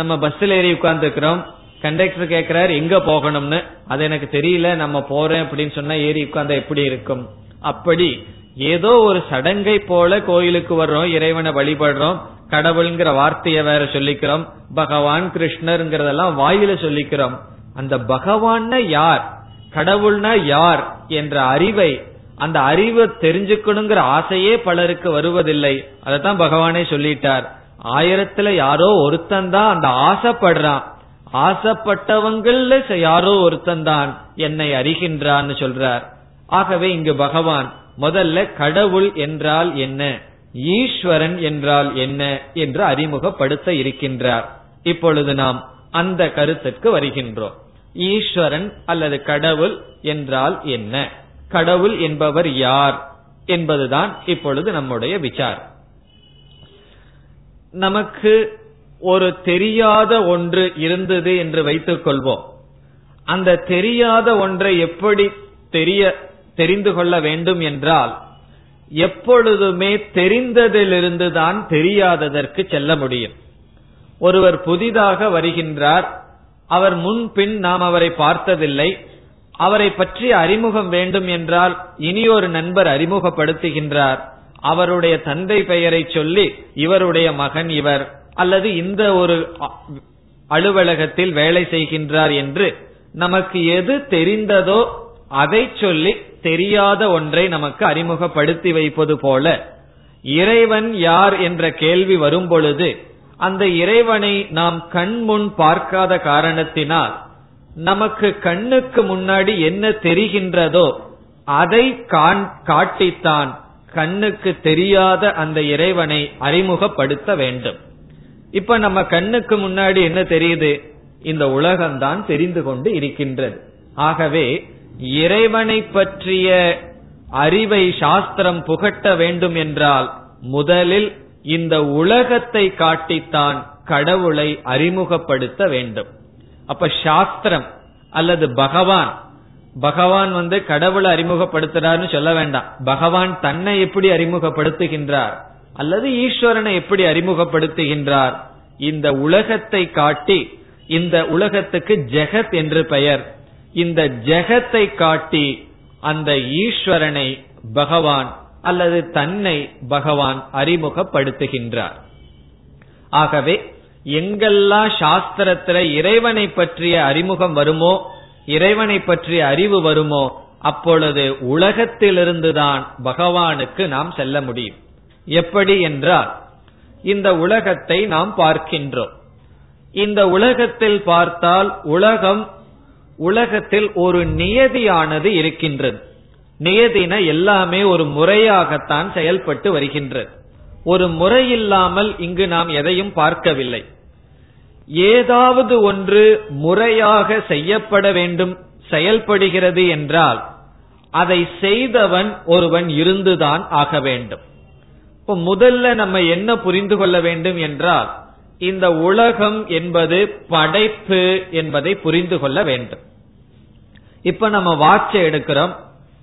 நம்ம பஸ்ல ஏறி உட்கார்ந்து இருக்கிறோம், கண்டக்டர் கேட்கிறாரு எங்க போகணும்னு, அது எனக்கு தெரியல, நம்ம போறேன் அப்படின்னு சொன்னா ஏறி உட்கார்ந்தா எப்படி இருக்கும்? அப்படி ஏதோ ஒரு சடங்கை போல கோயிலுக்கு வர்றோம், இறைவனை வழிபடுறோம், கடவுள்ங்கிற வார்த்தைய வேற சொல்லிக்கிறோம், பகவான் கிருஷ்ணர்ங்கிறதெல்லாம் வாயில சொல்லிக்கிறோம். அந்த பகவான்னா யார், கடவுள்னா யார் என்ற அறிவை, அந்த அறிவை தெரிஞ்சுக்கணுங்கிற ஆசையே பலருக்கு வருவதில்லை. அதத்தான் பகவானே சொல்லிட்டார், ஆயிரத்துல யாரோ ஒருத்தன் தான் அந்த ஆசைப்படுறான், ஆசைப்பட்டவங்கள யாரோ ஒருத்தன் தான் என்னை அறிகின்றான்னு சொல்றார். ஆகவே இங்கு பகவான் முதல்ல கடவுள் என்றால் என்ன, ஈஸ்வரன் என்றால் என்ன என்று அறிமுகப்படுத்த இருக்கின்றார். இப்பொழுது நாம் அந்த கருத்திற்கு வருகின்றோம். ஈஸ்வரன் அல்லது கடவுள் என்றால் என்ன, கடவுள் என்பவர் யார் என்பதுதான் இப்பொழுது நம்முடைய விசாரம். நமக்கு ஒரு தெரியாத ஒன்று இருந்தது என்று வைத்துக் கொள்வோம். அந்த தெரியாத ஒன்றை எப்படி தெரிய தெரிந்து கொள்ள வேண்டும் என்றால், எப்பொழுதுமே தெரிந்ததிலிருந்து தான் தெரியாததற்கு செல்ல முடியும். ஒருவர் புதிதாக வருகின்றார், அவர் முன்பின் நாம் அவரை பார்த்ததில்லை, அவரை பற்றி அறிமுகம் வேண்டும் என்றால் இனியொரு நண்பர் அறிமுகப்படுத்துகின்றார். அவருடைய தந்தை பெயரை சொல்லி, இவருடைய மகன் இவர், அல்லது இந்த ஒரு அலுவலகத்தில் வேலை செய்கின்றார் என்று நமக்கு எது தெரிந்ததோ அதை சொல்லி தெரியாத ஒன்றை நமக்கு அறிமுகப்படுத்தி வைப்பது போல, இறைவன் யார் என்ற கேள்வி வரும் பொழுது அந்த இறைவனை நாம் கண்முன் பார்க்காத காரணத்தினால் நமக்கு கண்ணுக்கு முன்னாடி என்ன தெரிகின்றதோ அதை காட்டித்தான் கண்ணுக்கு தெரியாத அந்த இறைவனை அறிமுகப்படுத்த வேண்டும். இப்ப நம்ம கண்ணுக்கு முன்னாடி என்ன தெரியுது? இந்த உலகம்தான் தெரிந்து கொண்டு இருக்கின்றது. ஆகவே இறைவனை பற்றிய அறிவை சாஸ்திரம் புகட்ட வேண்டும் என்றால் முதலில் இந்த உலகத்தை காட்டித்தான் கடவுளை அறிமுகப்படுத்த வேண்டும். அப்ப சாஸ்திரம் அல்லது பகவான், பகவான் வந்து கடவுளை அறிமுகப்படுத்துறாருன்னு சொல்ல வேண்டாம், பகவான் தன்னை எப்படி அறிமுகப்படுத்துகின்றார் அல்லது ஈஸ்வரனை எப்படி அறிமுகப்படுத்துகின்றார், இந்த உலகத்தை காட்டி, இந்த உலகத்துக்கு ஜெகத் என்று பெயர், இந்த ஜெகத்தை காட்டி அந்த ஈஸ்வரனை பகவான் அல்லது தன்னை பகவான் அறிமுகப்படுத்துகின்றார். ஆகவே எங்கெல்லாம் சாஸ்திரத்துல இறைவனை பற்றிய அறிமுகம் வருமோ, இறைவனை பற்றிய அறிவு வருமோ, அப்பொழுது உலகத்திலிருந்துதான் பகவானுக்கு நாம் செல்ல முடியும். எப்படி என்றால், இந்த உலகத்தை நாம் பார்க்கின்றோம். இந்த உலகத்தில் பார்த்தால் உலகம் உலகத்தில் ஒரு நியதியானது இருக்கின்றது. நியதின எல்லாமே ஒரு முறையாகத்தான் செயல்பட்டு வருகின்றது. ஒரு முறை இல்லாமல் இங்கு நாம் எதையும் பார்க்கவில்லை. ஏதாவது ஒன்று முறையாக செய்யப்பட வேண்டும், செயல்படுகிறது என்றால் அதை செய்தவன் ஒருவன் இருந்துதான் ஆக வேண்டும். இப்போ முதல்ல நம்ம என்ன புரிந்து கொள்ள வேண்டும் என்றால், இந்த உலகம் என்பது படைப்பு என்பதை புரிந்து கொள்ள வேண்டும். இப்ப நம்ம வாட்சை எடுக்கிறோம்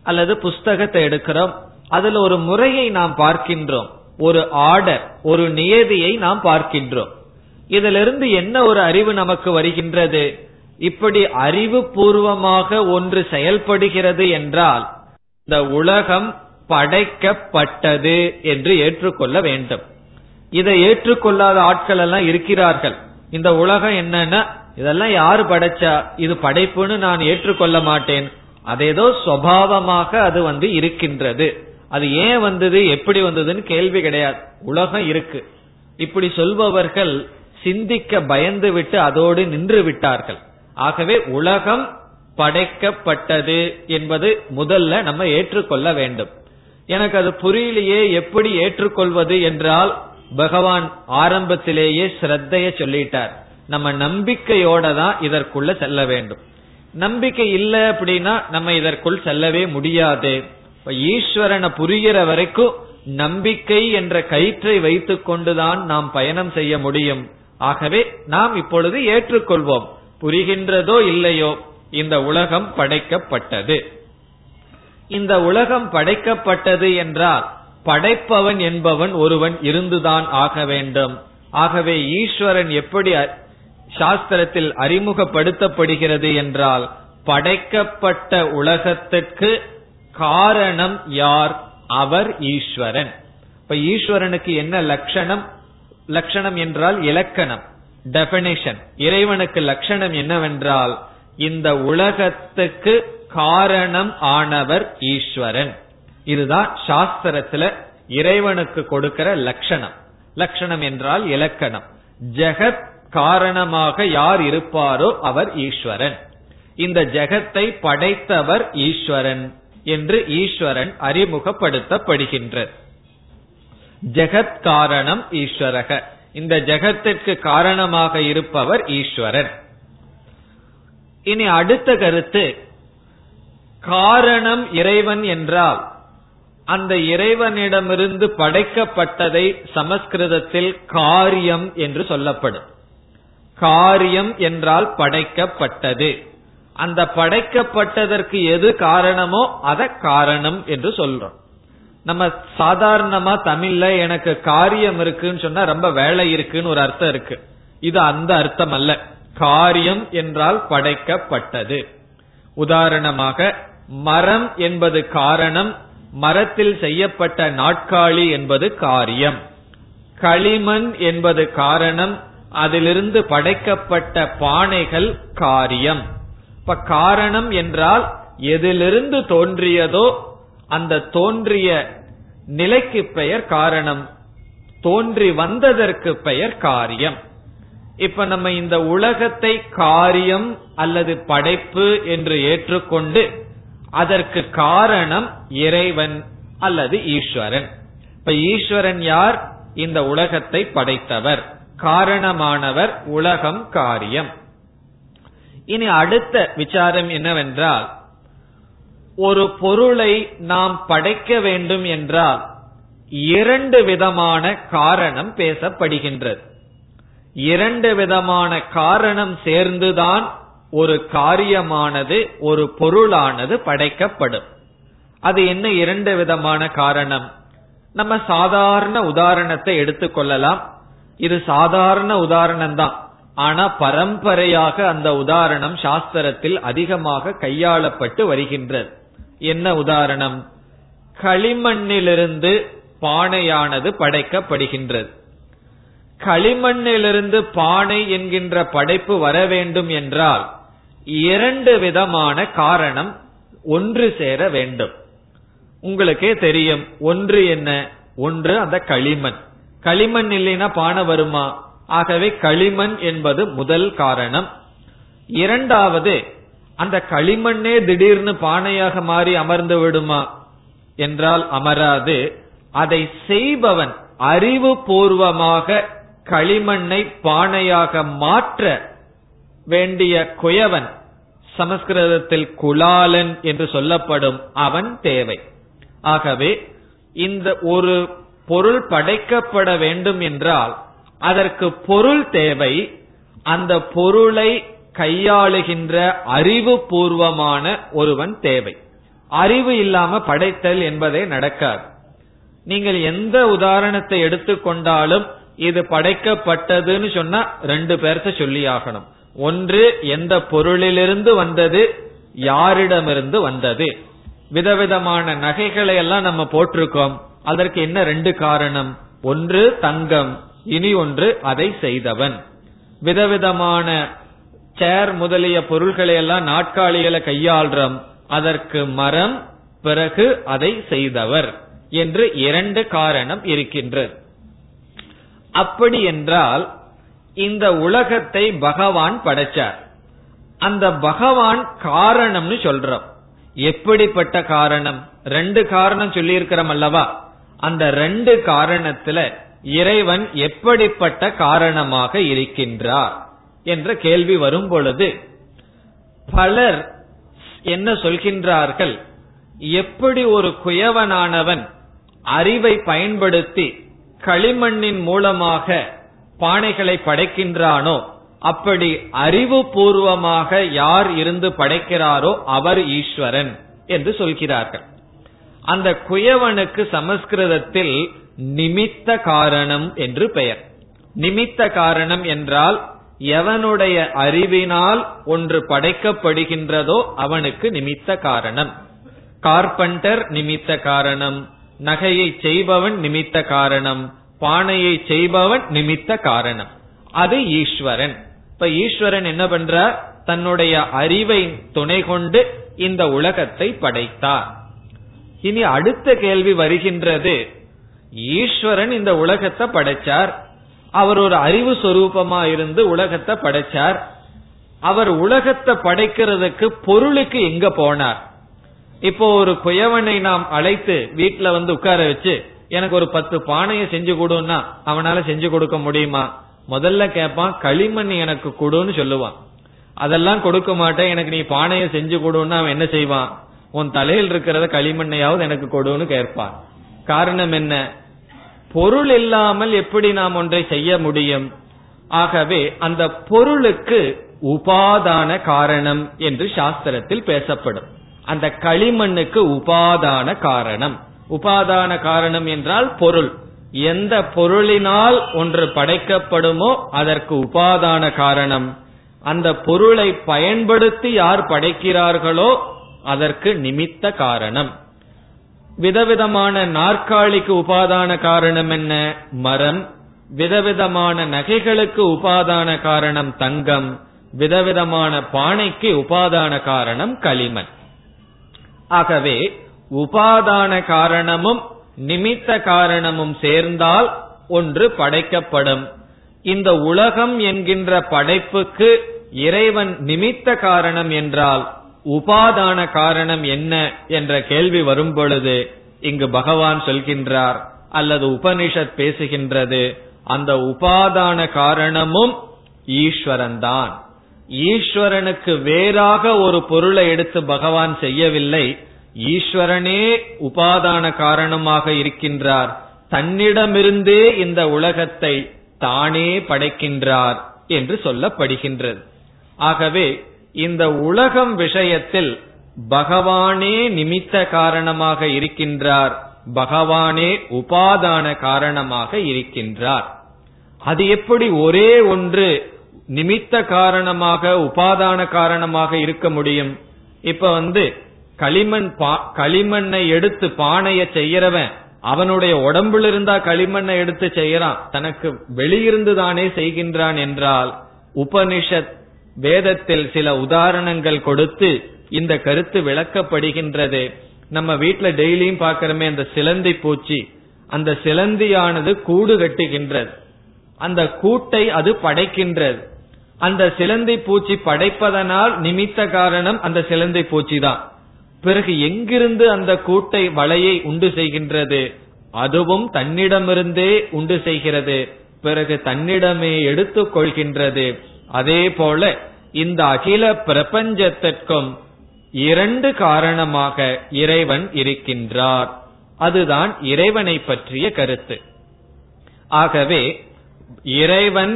அல்லது புஸ்தகத்தை எடுக்கிறோம், அதுல ஒரு முறையை நாம் பார்க்கின்றோம், ஒரு ஆர்டர், ஒரு நியதியை நாம் பார்க்கின்றோம். இதிலிருந்து என்ன ஒரு அறிவு நமக்கு வருகின்றது? இப்படி அறிவு பூர்வமாக ஒன்று செயல்படுகிறது என்றால் இந்த உலகம் படைக்கப்பட்டது என்று ஏற்றுக்கொள்ள வேண்டும். இதை ஏற்றுக்கொள்ளாத ஆட்கள் எல்லாம் இருக்கிறார்கள். இந்த உலகம் என்னன்னா இதெல்லாம் யாரு படைச்சா, இது படைப்புன்னு நான் ஏற்றுக்கொள்ள மாட்டேன், அதேதோ சுபாவமாக அது வந்து இருக்கின்றது, அது ஏன் வந்தது எப்படி வந்ததுன்னு கேள்வி கிடையாது, உலகம் இருக்கு. இப்படி சொல்பவர்கள் சிந்திக்க பயந்து விட்டு அதோடு நின்று விட்டார்கள். ஆகவே உலகம் படைக்கப்பட்டது என்பது முதல்ல நம்ம ஏற்றுக்கொள்ள வேண்டும். எனக்கு அது புரியலையே, எப்படி ஏற்றுக்கொள்வது என்றால், பகவான் ஆரம்பத்திலேயே ஸ்ரத்தைய சொல்லிட்டார். நம்ம நம்பிக்கையோட தான் இதற்குள்ள செல்ல வேண்டும். நம்பிக்கை இல்லை அப்படின்னா நம்ம இதற்குள் செல்லவே முடியாது. ஈஸ்வரனை புரிகிற வரைக்கும் நம்பிக்கை என்ற கயிற்றை வைத்துக் கொண்டுதான் நாம் பயணம் செய்ய முடியும். ஆகவே நாம் இப்பொழுது ஏற்றுக்கொள்வோம், புரிகின்றதோ இல்லையோ, இந்த உலகம் படைக்கப்பட்டது. இந்த உலகம் படைக்கப்பட்டது என்றால் படைப்பவன் என்பவன் ஒருவன் இருந்துதான் ஆக வேண்டும். ஆகவே ஈஸ்வரன் எப்படி சாஸ்திரத்தில் அறிமுகப்படுத்தப்படுகிறது என்றால், படைக்கப்பட்ட உலகத்திற்கு காரணம் யார்? அவர் ஈஸ்வரன். இப்ப ஈஸ்வரனுக்கு என்ன லட்சணம்? லட்சணம் என்றால் இலக்கணம், டெபினிஷன். இறைவனுக்கு லட்சணம் என்னவென்றால், இந்த உலகத்துக்கு காரணம் ஆனவர் ஈஸ்வரன். இதுதான் சாஸ்திரத்துல இறைவனுக்கு கொடுக்கிற லட்சணம். லட்சணம் என்றால் இலக்கணம். ஜெகத் காரணமாக யார் இருப்பாரோ அவர் ஈஸ்வரன். இந்த ஜெகத்தை படைத்தவர் ஈஸ்வரன் என்று ஈஸ்வரன் அறிமுகப்படுத்தப்படுகின்றார். ஜெகத் காரணம் ஈஸ்வரக. இந்த ஜெகத்திற்கு காரணமாக இருப்பவர் ஈஸ்வரன். இனி அடுத்த கருத்து, காரணம் இறைவன் என்றால் அந்த இறைவனிடமிருந்து படைக்கப்பட்டதை சமஸ்கிருதத்தில் காரியம் என்று சொல்லப்படும். காரியம் என்றால் படைக்கப்பட்டது. அந்த படைக்கப்பட்டதற்கு எது காரணமோ அத காரணம் என்று சொல்றோம். நம்ம சாதாரணமா தமிழ்ல எனக்கு காரியம் இருக்குன்னு சொன்னா ரொம்ப வேலை இருக்குன்னு ஒரு அர்த்தம் இருக்கு. இது அந்த அர்த்தம் அல்ல. காரியம் என்றால் படைக்கப்பட்டது. உதாரணமாக, மரம் என்பது காரணம், மரத்தில் செய்யப்பட்ட நாற்காலி என்பது காரியம். களிமண் என்பது காரணம், அதிலிருந்து படைக்கப்பட்ட பானைகள் காரியம். இப்ப காரணம் என்றால் எதிலிருந்து தோன்றியதோ அந்த தோன்றிய நிலைக்கு பெயர் காரணம், தோன்றி வந்ததற்கு பெயர் காரியம். இப்ப நம்ம இந்த உலகத்தை காரியம் அல்லது படைப்பு என்று ஏற்றுக்கொண்டு அதற்கு காரணம் இறைவன் அல்லது ஈஸ்வரன். இப்ப ஈஸ்வரன் யார்? இந்த உலகத்தை படைத்தவர், காரணமானவர், உலகம் காரியம். இனி அடுத்த விசாரம் என்னவென்றால், ஒரு பொருளை நாம் படைக்க வேண்டும் என்றால் இரண்டு விதமான காரணம் பேசப்படுகின்றது. இரண்டு விதமான காரணம் சேர்ந்துதான் ஒரு காரியமானது, ஒரு பொருளானது படைக்கப்படும். அது என்ன இரண்டு விதமான காரணம்? நம்ம சாதாரண உதாரணத்தை எடுத்துக்கொள்ளலாம். இது சாதாரண உதாரணம்தான், ஆனா பரம்பரையாக அந்த உதாரணம் சாஸ்திரத்தில் அதிகமாக கையாளப்பட்டு வருகின்றது. என்ன உதாரணம்? களிமண்ணிலிருந்து பானையானது படைக்கப்படுகின்றது. களிமண்ணிலிருந்து பானை என்கின்ற படைப்பு வர வேண்டும் என்றால் இரண்டு விதமான காரணம் ஒன்று சேர வேண்டும். உங்களுக்கே தெரியும், ஒன்று என்ன, ஒன்று அந்த களிமண். களிமண் இல்லைன்னா பானை வருமா? ஆகவே களிமண் என்பது முதல் காரணம். இரண்டாவது, அந்த களிமண்ணே திடீர்னு பானையாக மாறி அமர்ந்து விடுமா என்றால் அமராது. அதை செய்பவன் அறிவு பூர்வமாக களிமண்ணை பானையாக மாற்ற வேண்டிய குயவன், சமஸ்கிருதத்தில் குலாலன் என்று சொல்லப்படும் அவன் தேவை. ஆகவே இந்த ஒரு பொருள் படைக்கப்பட வேண்டும் என்றால் அதற்கு பொருள் தேவை. அந்த பொருளை கையாளுகின்ற அறிவு பூர்வமான ஒருவன் தேவை. அறிவு இல்லாம படைத்தல் என்பதே நடக்காது. நீங்கள் எந்த உதாரணத்தை எடுத்துக்கொண்டாலும் இது படைக்கப்பட்டதுன்னு சொன்னா ரெண்டு பேர்த்த சொல்லி ஆகணும். ஒன்று, எந்த பொருளிலிருந்து வந்தது, யாரிடமிருந்து வந்தது. விதவிதமான நகைகளை எல்லாம் நம்ம போட்டிருக்கோம், அதற்கு என்ன ரெண்டு காரணம், ஒன்று தங்கம், இனி ஒன்று அதை செய்தவன். விதவிதமான சேர் முதலிய பொருள்களை எல்லாம் நாட்காலிகளை கையாள்றோம், அதற்கு மரம், பிறகு அதை செய்தவர் என்று இரண்டு காரணம் இருக்கின்றது. அப்படி என்றால் இந்த உலகத்தை பகவான் படைச்சார். அந்த பகவான் காரணம்னு சொல்றோம். எப்படிப்பட்ட காரணம்? ரெண்டு காரணம் சொல்லியிருக்கிறோம் அல்லவா? அந்த ரெண்டு காரணத்துல இறைவன் எப்படிப்பட்ட காரணமாக இருக்கின்றார் என்ற கேள்வி வரும் பொழுது பலர் என்ன சொல்கின்றார்கள், எப்படி ஒரு குயவனானவன் அறிவை பயன்படுத்தி களிமண்ணின் மூலமாக பானைகளை படைக்கின்றானோ அப்படி அறிவு பூர்வமாக யார் இருந்து படைக்கிறாரோ அவர் ஈஸ்வரன் என்று சொல்கிறார்கள். அந்த குயவனுக்கு சமஸ்கிருதத்தில் நிமித்த காரணம் என்று பெயர். நிமித்த காரணம் என்றால் எவனுடைய அறிவினால் ஒன்று படைக்கப்படுகின்றதோ அவனுக்கு நிமித்த காரணம். கார்பெண்டர் நிமித்த காரணம், நகையை செய்பவன் நிமித்த காரணம், பானையை செய்பவன் நிமித்த காரணம். அது ஈஸ்வரன். இப்ப ஈஸ்வரன் என்ன பண்றார், தன்னுடைய அறிவை துணை கொண்டு இந்த உலகத்தை படைத்தார். இனி அடுத்த கேள்வி வருகின்றது, ஈஸ்வரன் இந்த உலகத்தை படைச்சார், அவர் ஒரு அறிவு சொரூபமா இருந்து உலகத்தை படைச்சார், அவர் உலகத்தை படைக்கிறதுக்கு பொருளுக்கு எங்க போனார்? இப்போ ஒரு குயவனை நாம் அழைத்து வீட்டுல வந்து உட்கார வச்சு எனக்கு ஒரு பத்து பானையை செஞ்சு கொடுன்னா அவனால செஞ்சு கொடுக்க முடியுமா? முதல்ல கேட்பான், களிமண் எனக்கு கொடுன்னு சொல்லுவான். அதெல்லாம் கொடுக்க மாட்டேன், எனக்கு நீ பானையை செஞ்சு கொடுன்னா அவன் என்ன செய்வான், உன் தலையில் இருக்கிறத களிமண்ணையாவது எனக்கு கொடுன்னு கேட்பான். காரணம் என்ன? பொருள் இல்லாமல் எப்படி நாம் ஒன்றை செய்ய முடியும்? ஆகவே அந்த பொருளுக்கு உபாதான காரணம் என்று சாஸ்திரத்தில் பேசப்படும். அந்த களிமண்ணுக்கு உபாதான காரணம். உபாதான காரணம் என்றால் பொருள். எந்த பொருளினால் ஒன்று படைக்கப்படுமோ அதற்கு உபாதான காரணம். அந்த பொருளை பயன்படுத்தி யார் படைக்கிறார்களோ அதற்கு நிமித்த காரணம். விதவிதமான நாற்காலிக்கு உபாதான காரணம் என்ன? மரம். விதவிதமான நகைகளுக்கு உபாதான காரணம் தங்கம். விதவிதமான பானைக்கு உபாதான காரணம் களிமண். ஆகவே உபாதான காரணமும் நிமித்த காரணமும் சேர்ந்தால் ஒன்று படைக்கப்படும். இந்த உலகம் என்கின்ற படைப்புக்கு இறைவன் நிமித்த காரணம் என்றால் உபாதான காரணம் என்ன என்ற கேள்வி வரும் பொழுது இங்கு பகவான் சொல்கின்றார், அல்லது உபனிஷத் பேசுகின்றது, அந்த உபாதான காரணமும் ஈஸ்வரன் தான். ஈஸ்வரனுக்கு வேறாக ஒரு பொருளை எடுத்து பகவான் செய்யவில்லை. ஈஸ்வரனே உபாதான காரணமாக இருக்கின்றார். தன்னிடமிருந்தே இந்த உலகத்தை தானே படைக்கின்றார் என்று சொல்லப்படுகின்றது. ஆகவே இந்த உலகம் விஷயத்தில் பகவானே நிமித்த காரணமாக இருக்கின்றார், பகவானே உபாதான காரணமாக இருக்கின்றார். அது எப்படி ஒரே ஒன்று நிமித்த காரணமாக உபாதான காரணமாக இருக்க முடியும்? இப்ப வந்து களிமண் களிமண்ணை எடுத்து பானையை செய்யறவன் அவனுடைய உடம்புல இருந்தா களிமண்ணை எடுத்து செய்யறான், தனக்கு வெளியிருந்து தானே செய்கின்றான் என்றால் உபனிஷத் வேதத்தில் சில உதாரணங்கள் கொடுத்து இந்த கருத்து விளக்கப்படுகின்றது. நம்ம வீட்டுல டெய்லியும் பாக்கிறோமே அந்த சிலந்தி பூச்சி, அந்த சிலந்தியானது கூடு கட்டுகின்றது, அந்த கூட்டை அது படைக்கின்றது. அந்த சிலந்தி பூச்சி படைப்பதனால் நிமித்த காரணம் அந்த சிலந்தி பூச்சி தான். பிறகு எங்கிருந்து அந்த கூட்டை வலையை உண்டு செய்கின்றது? அதுவும் தன்னிடமிருந்தே உண்டு செய்கிறது, பிறகு தன்னிடமே எடுத்து கொள்கின்றது. அதே போல இந்த அகில பிரபஞ்சத்திற்கும் இரண்டு காரணமாக இறைவன் இருக்கின்றார். அதுதான் இறைவனை பற்றிய கருத்து. ஆகவே இறைவன்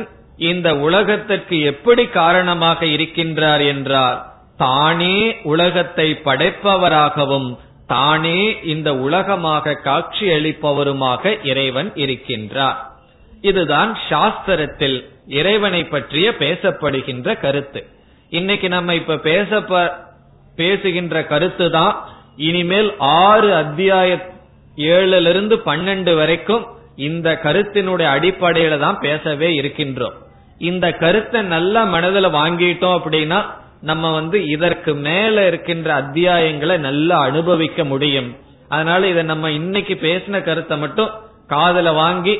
இந்த உலகத்திற்கு எப்படி காரணமாக இருக்கின்றார் என்றால் தானே உலகத்தை படைப்பவராகவும் தானே இந்த உலகமாக காட்சி அளிப்பவருமாக இறைவன் இருக்கின்றார். இதுதான் சாஸ்திரத்தில் இறைவனை பற்றிய பேசப்படுகின்ற கருத்து. இன்னைக்கு நம்ம இப்ப பேச பேசுகின்ற கருத்து தான் இனிமேல் ஆறு அத்தியாய ஏழுல இருந்து பன்னெண்டு வரைக்கும் இந்த கருத்தினுடைய அடிப்படையில தான் பேசவே இருக்கின்றோம். இந்த கருத்தை நல்லா மனதில் வாங்கிட்டோம் அப்படின்னா நம்ம வந்து இதற்கு மேல இருக்கின்ற அத்தியாயங்களை நல்லா அனுபவிக்க முடியும். அதனால இதை நம்ம இன்னைக்கு பேசின கருத்தை மட்டும் காதுல வாங்கி,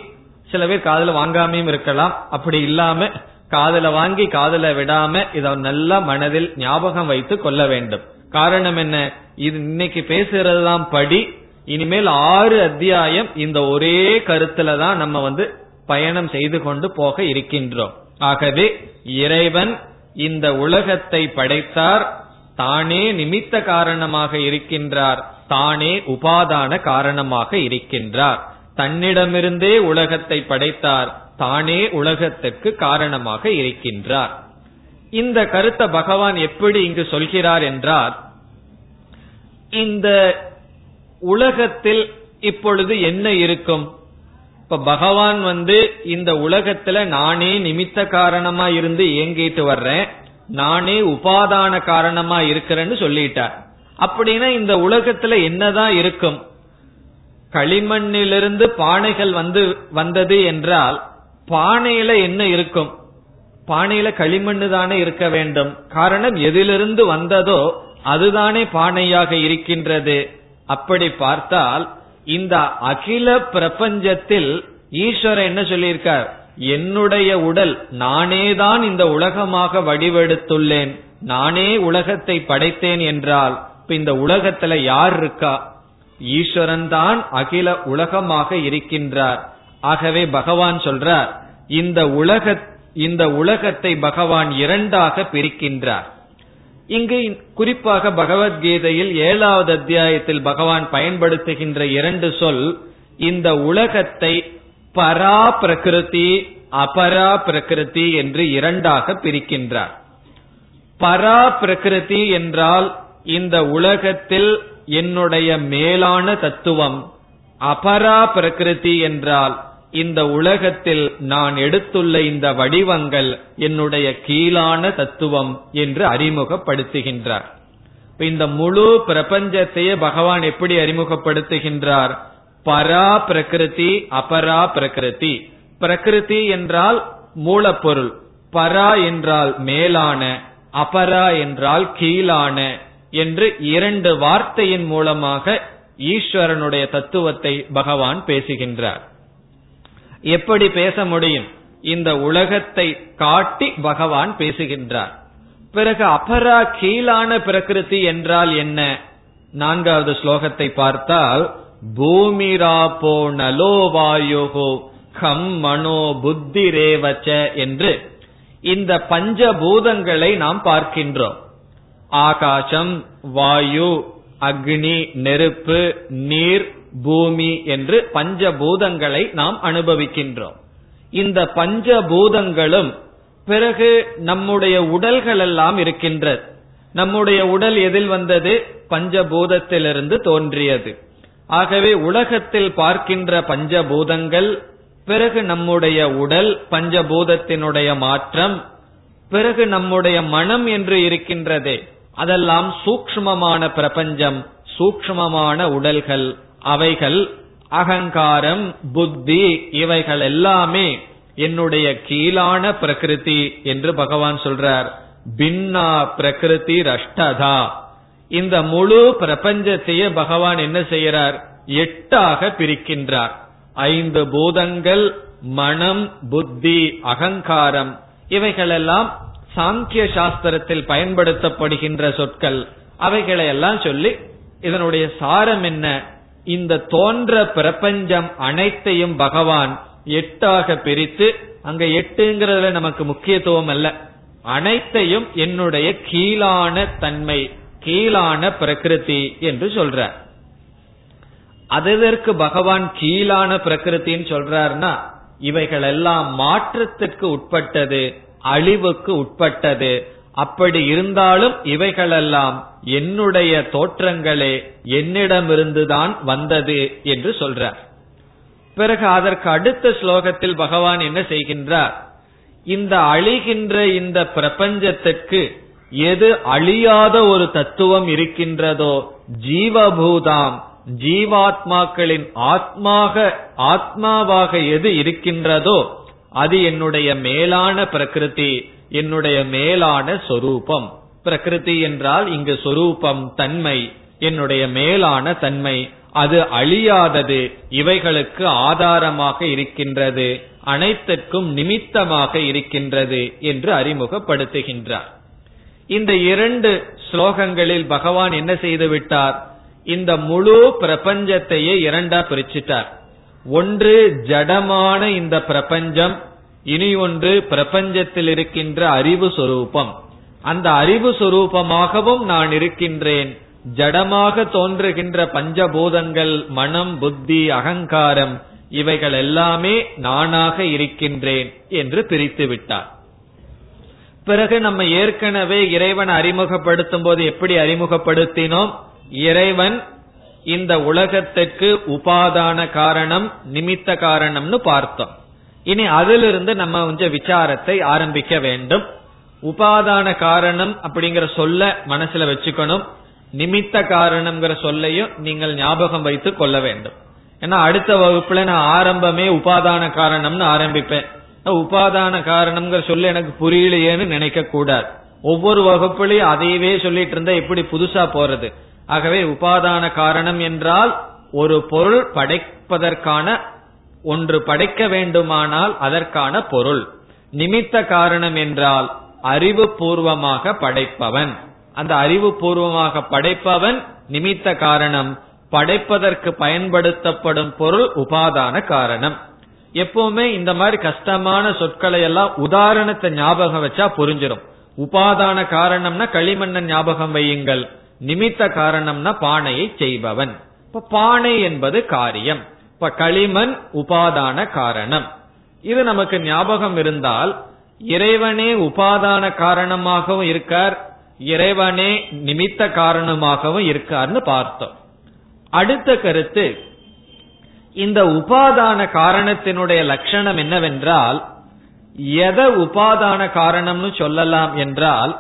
சில பேர் காதுல வாங்காமையும் இருக்கலாம், அப்படி இல்லாம காதுல வாங்கி காதுல விடாம இத நல்லா மனதில் ஞாபகம் வைத்து கொள்ள வேண்டும். காரணம் என்ன, இது இன்னைக்கு பேசுறதுதான் படி. இனிமேல் ஆறு அத்தியாயம் இந்த ஒரே கருத்துல தான் நம்ம வந்து பயணம் செய்து கொண்டு போக இருக்கின்றோம். ஆகவே இறைவன் இந்த உலகத்தை படைத்தார், தானே நிமித்த காரணமாக இருக்கின்றார், தானே உபாதான காரணமாக இருக்கின்றார், தன்னிடமிருந்தே உலகத்தை படைத்தார், தானே உலகத்திற்கு காரணமாக இருக்கின்றார். இந்த கருத்தை பகவான் எப்படி இங்கு சொல்கிறார் என்றால், இந்த உலகத்தில் இப்பொழுது என்ன இருக்கும்? இப்ப பகவான் வந்து இந்த உலகத்துல நானே நிமித்த காரணமா இருந்து இயங்கிட்டு வர்றேன், நானே உபாதான காரணமா இருக்கிறேன்னு சொல்லிட்டார். அப்படின்னா இந்த உலகத்துல என்னதான் இருக்கும்? களிமண்ணிலிருந்து பானைகள் வந்து வந்தது என்றால் பானையில என்ன இருக்கும்? பானையில களிமண்ணு தானே இருக்க வேண்டும். காரணம் எதிலிருந்து வந்ததோ அதுதானே பானையாக இருக்கின்றது. அப்படி பார்த்தால் இந்த அகில பிரபஞ்சத்தில் ஈஸ்வரன் என்ன சொல்லியிருக்கார்? என்னுடைய உடல் நானேதான் இந்த உலகமாக வடிவெடுத்துள்ளேன், நானே உலகத்தை படைத்தேன் என்றால் இப்ப இந்த உலகத்துல யார் இருக்கா? ஈஸ்வரன் தான் அகில உலகமாக இருக்கின்றார். ஆகவே பகவான் சொல்றார், இந்த உலக இந்த உலகத்தை பகவான் இரண்டாக பிரிக்கின்றார். இங்கு குறிப்பாக பகவத்கீதையில் ஏழாவது அத்தியாயத்தில் பகவான் பயன்படுத்துகின்ற இரண்டு சொல், இந்த உலகத்தை பரா பிரகிருதி அபரா பிரகிருதி என்று இரண்டாக பிரிக்கின்றார். பரா பிரகிருதி என்றால் இந்த உலகத்தில் என்னுடைய மேலான தத்துவம், அபரா பிரகிருதி என்றால் இந்த உலகத்தில் நான் எடுத்துள்ள இந்த வடிவங்கள் என்னுடைய கீழான தத்துவம் என்று அறிமுகப்படுத்துகின்றார். இந்த முழு பிரபஞ்சத்தையே பகவான் எப்படி அறிமுகப்படுத்துகின்றார்? பரா பிரகிருதி அபரா பிரகிருதி. பிரகிருதி என்றால் மூலப்பொருள், பரா என்றால் மேலான, அபரா என்றால் கீழான என்று இரண்டு வார்த்தையின் மூலமாக ஈஸ்வரனுடைய தத்துவத்தை பகவான் பேசுகின்றார். எப்படி பேச முடியும்? இந்த உலகத்தை காட்டி பகவான் பேசுகின்றார். பிறகு அபரா கீழான பிரகிருதி என்றால் என்ன? நான்காவது ஸ்லோகத்தை பார்த்தால், பூமிராபோ நலோ வாயுஹோ கம் மனோ புத்தி ரேவச்ச என்று இந்த பஞ்சபூதங்களை நாம் பார்க்கின்றோம். ஆகாசம், வாயு, அக்னி நெருப்பு, நீர், பூமி என்று பஞ்சபூதங்களை நாம் அனுபவிக்கின்றோம். இந்த பஞ்சபூதங்களும் பிறகு நம்முடைய உடல்கள் எல்லாம் இருக்கின்றது. நம்முடைய உடல் எதில் வந்தது? பஞ்சபூதத்திலிருந்து தோன்றியது. ஆகவே உலகத்தில் பார்க்கின்ற பஞ்சபூதங்கள், பிறகு நம்முடைய உடல் பஞ்சபூதத்தினுடைய மாற்றம், பிறகு நம்முடைய மனம் என்று இருக்கின்றதே, அதெல்லாம் சூக்ஷ்மமான பிரபஞ்சம், சூக்ஷ்மமான உடல்கள். அவைகள் அகங்காரம், புத்தி இவைகள் எல்லாமே என்னுடைய கீழான பிரகிருதி என்று பகவான் சொல்றார். பின்னா பிரகிருதி ரஷ்டதா. இந்த முழு பிரபஞ்சத்தையே பகவான் என்ன செய்யறார்? எட்டாக பிரிக்கின்றார். ஐந்து பூதங்கள், மனம், புத்தி, அகங்காரம் இவைகளெல்லாம் சாங்கிய சாஸ்திரத்தில் பயன்படுத்தப்படுகின்ற சொற்கள். அவைகளையெல்லாம் சொல்லி இதனுடைய சாரம் என்ன? இந்த தோன்ற பிரபஞ்சம் அனைத்தையும் பகவான் எட்டாக பிரித்து, அங்க எட்டுங்கிறதுல நமக்கு முக்கியத்துவம் அல்ல, அனைத்தையும் என்னுடைய கீழான தன்மை, கீழான பிரகிருதி என்று சொல்ற. அதற்கு பகவான் கீழான பிரகிருத்தின்னு சொல்றார்னா இவைகள் எல்லாம் மாற்றத்திற்கு உட்பட்டது, அழிவுக்கு உட்பட்டது. அப்படி இருந்தாலும் இவைகளெல்லாம் என்னுடைய தோற்றங்களே, என்னிடமிருந்துதான் வந்தது என்று சொல்றார். பிறகு அதற்கு அடுத்த ஸ்லோகத்தில் பகவான் என்ன செய்கின்றார்? இந்த அழிகின்ற இந்த பிரபஞ்சத்திற்கு எது அழியாத ஒரு தத்துவம் இருக்கின்றதோ, ஜீவபூதாம், ஜீவாத்மாக்களின் ஆத்மாக ஆத்மாவாக எது இருக்கின்றதோ அது என்னுடைய மேலான பிரகிருதி, என்னுடைய மேலான சொரூபம். பிரகிருதி என்றால் இங்கு சொரூபம், தன்மை, என்னுடைய மேலான தன்மை. அது அழியாதது, இவைகளுக்கு ஆதாரமாக இருக்கின்றது, அனைத்திற்கும் நிமித்தமாக இருக்கின்றது என்று அறிமுகப்படுத்துகின்றார். இந்த இரண்டு ஸ்லோகங்களில் பகவான் என்ன செய்து விட்டார்? இந்த முழு பிரபஞ்சத்தையே இரண்டா பிரிச்சிட்டார். ஒன்று ஜடமான இந்த பிரபஞ்சம், இனி ஒன்று பிரபஞ்சத்தில் இருக்கின்ற அறிவு சொரூபம். அந்த அறிவு சொரூபமாகவும் நான் இருக்கின்றேன். ஜடமாக தோன்றுகின்ற பஞ்சபூதங்கள், மனம், புத்தி, அகங்காரம் இவைகள் எல்லாமே நானாக இருக்கின்றேன் என்று பிரித்து விட்டார். பிறகு நம்ம ஏற்கனவே இறைவன் அறிமுகப்படுத்தும் போது எப்படி அறிமுகப்படுத்தினோம்? இறைவன் இந்த உலகத்திற்கு உபாதான காரணம், நிமித்த காரணம்னு பார்த்தோம். இனி அதிலிருந்து நம்ம கொஞ்சம் விசாரத்தை ஆரம்பிக்க வேண்டும். உபாதான காரணம் அப்படிங்கிற சொல்ல மனசுல வச்சுக்கணும். நிமித்த காரணம்ங்கிற சொல்லையும் நீங்கள் ஞாபகம் வைத்து கொள்ள வேண்டும். ஏன்னா அடுத்த வகுப்புல நான் ஆரம்பமே உபாதான காரணம்னு ஆரம்பிப்பேன். உபாதான காரணம்ங்கிற சொல்ல எனக்கு புரியலையேன்னு நினைக்க கூடாது. ஒவ்வொரு வகுப்புலையும் அதையவே சொல்லிட்டு இருந்தா எப்படி புதுசா போறது? ஆகவே உபாதான காரணம் என்றால் ஒரு பொருள் படைப்பதற்கான ஒன்று படைக்க வேண்டுமானால் அதற்கான பொருள். நிமித்த காரணம் என்றால் அறிவு பூர்வமாக படைப்பவன். அந்த அறிவு பூர்வமாக படைப்பவன் நிமித்த காரணம். படைப்பதற்கு பயன்படுத்தப்படும் பொருள் உபாதான காரணம். எப்பவுமே இந்த மாதிரி கஷ்டமான சொற்களை எல்லாம் உதாரணத்தை ஞாபகம் வச்சா புரிஞ்சிடும். உபாதான காரணம்னா களிமண்ணன் ஞாபகம் வையுங்கள், நிமித்த காரணம்னா பானையை செய்பவன். இப்ப பானை என்பது காரியம், இப்ப களிமண் உபாதான காரணம். இது நமக்கு ஞாபகம் இருந்தால் இறைவனே உபாதான காரணமாகவும் இருக்கார், இறைவனே நிமித்த காரணமாகவும் இருக்கார்னு பார்த்தோம். அடுத்த கருத்து, இந்த உபாதான காரணத்தினுடைய லட்சணம் என்னவென்றால், எதை உபாதான காரணம்னு சொல்லலாம் என்றால்,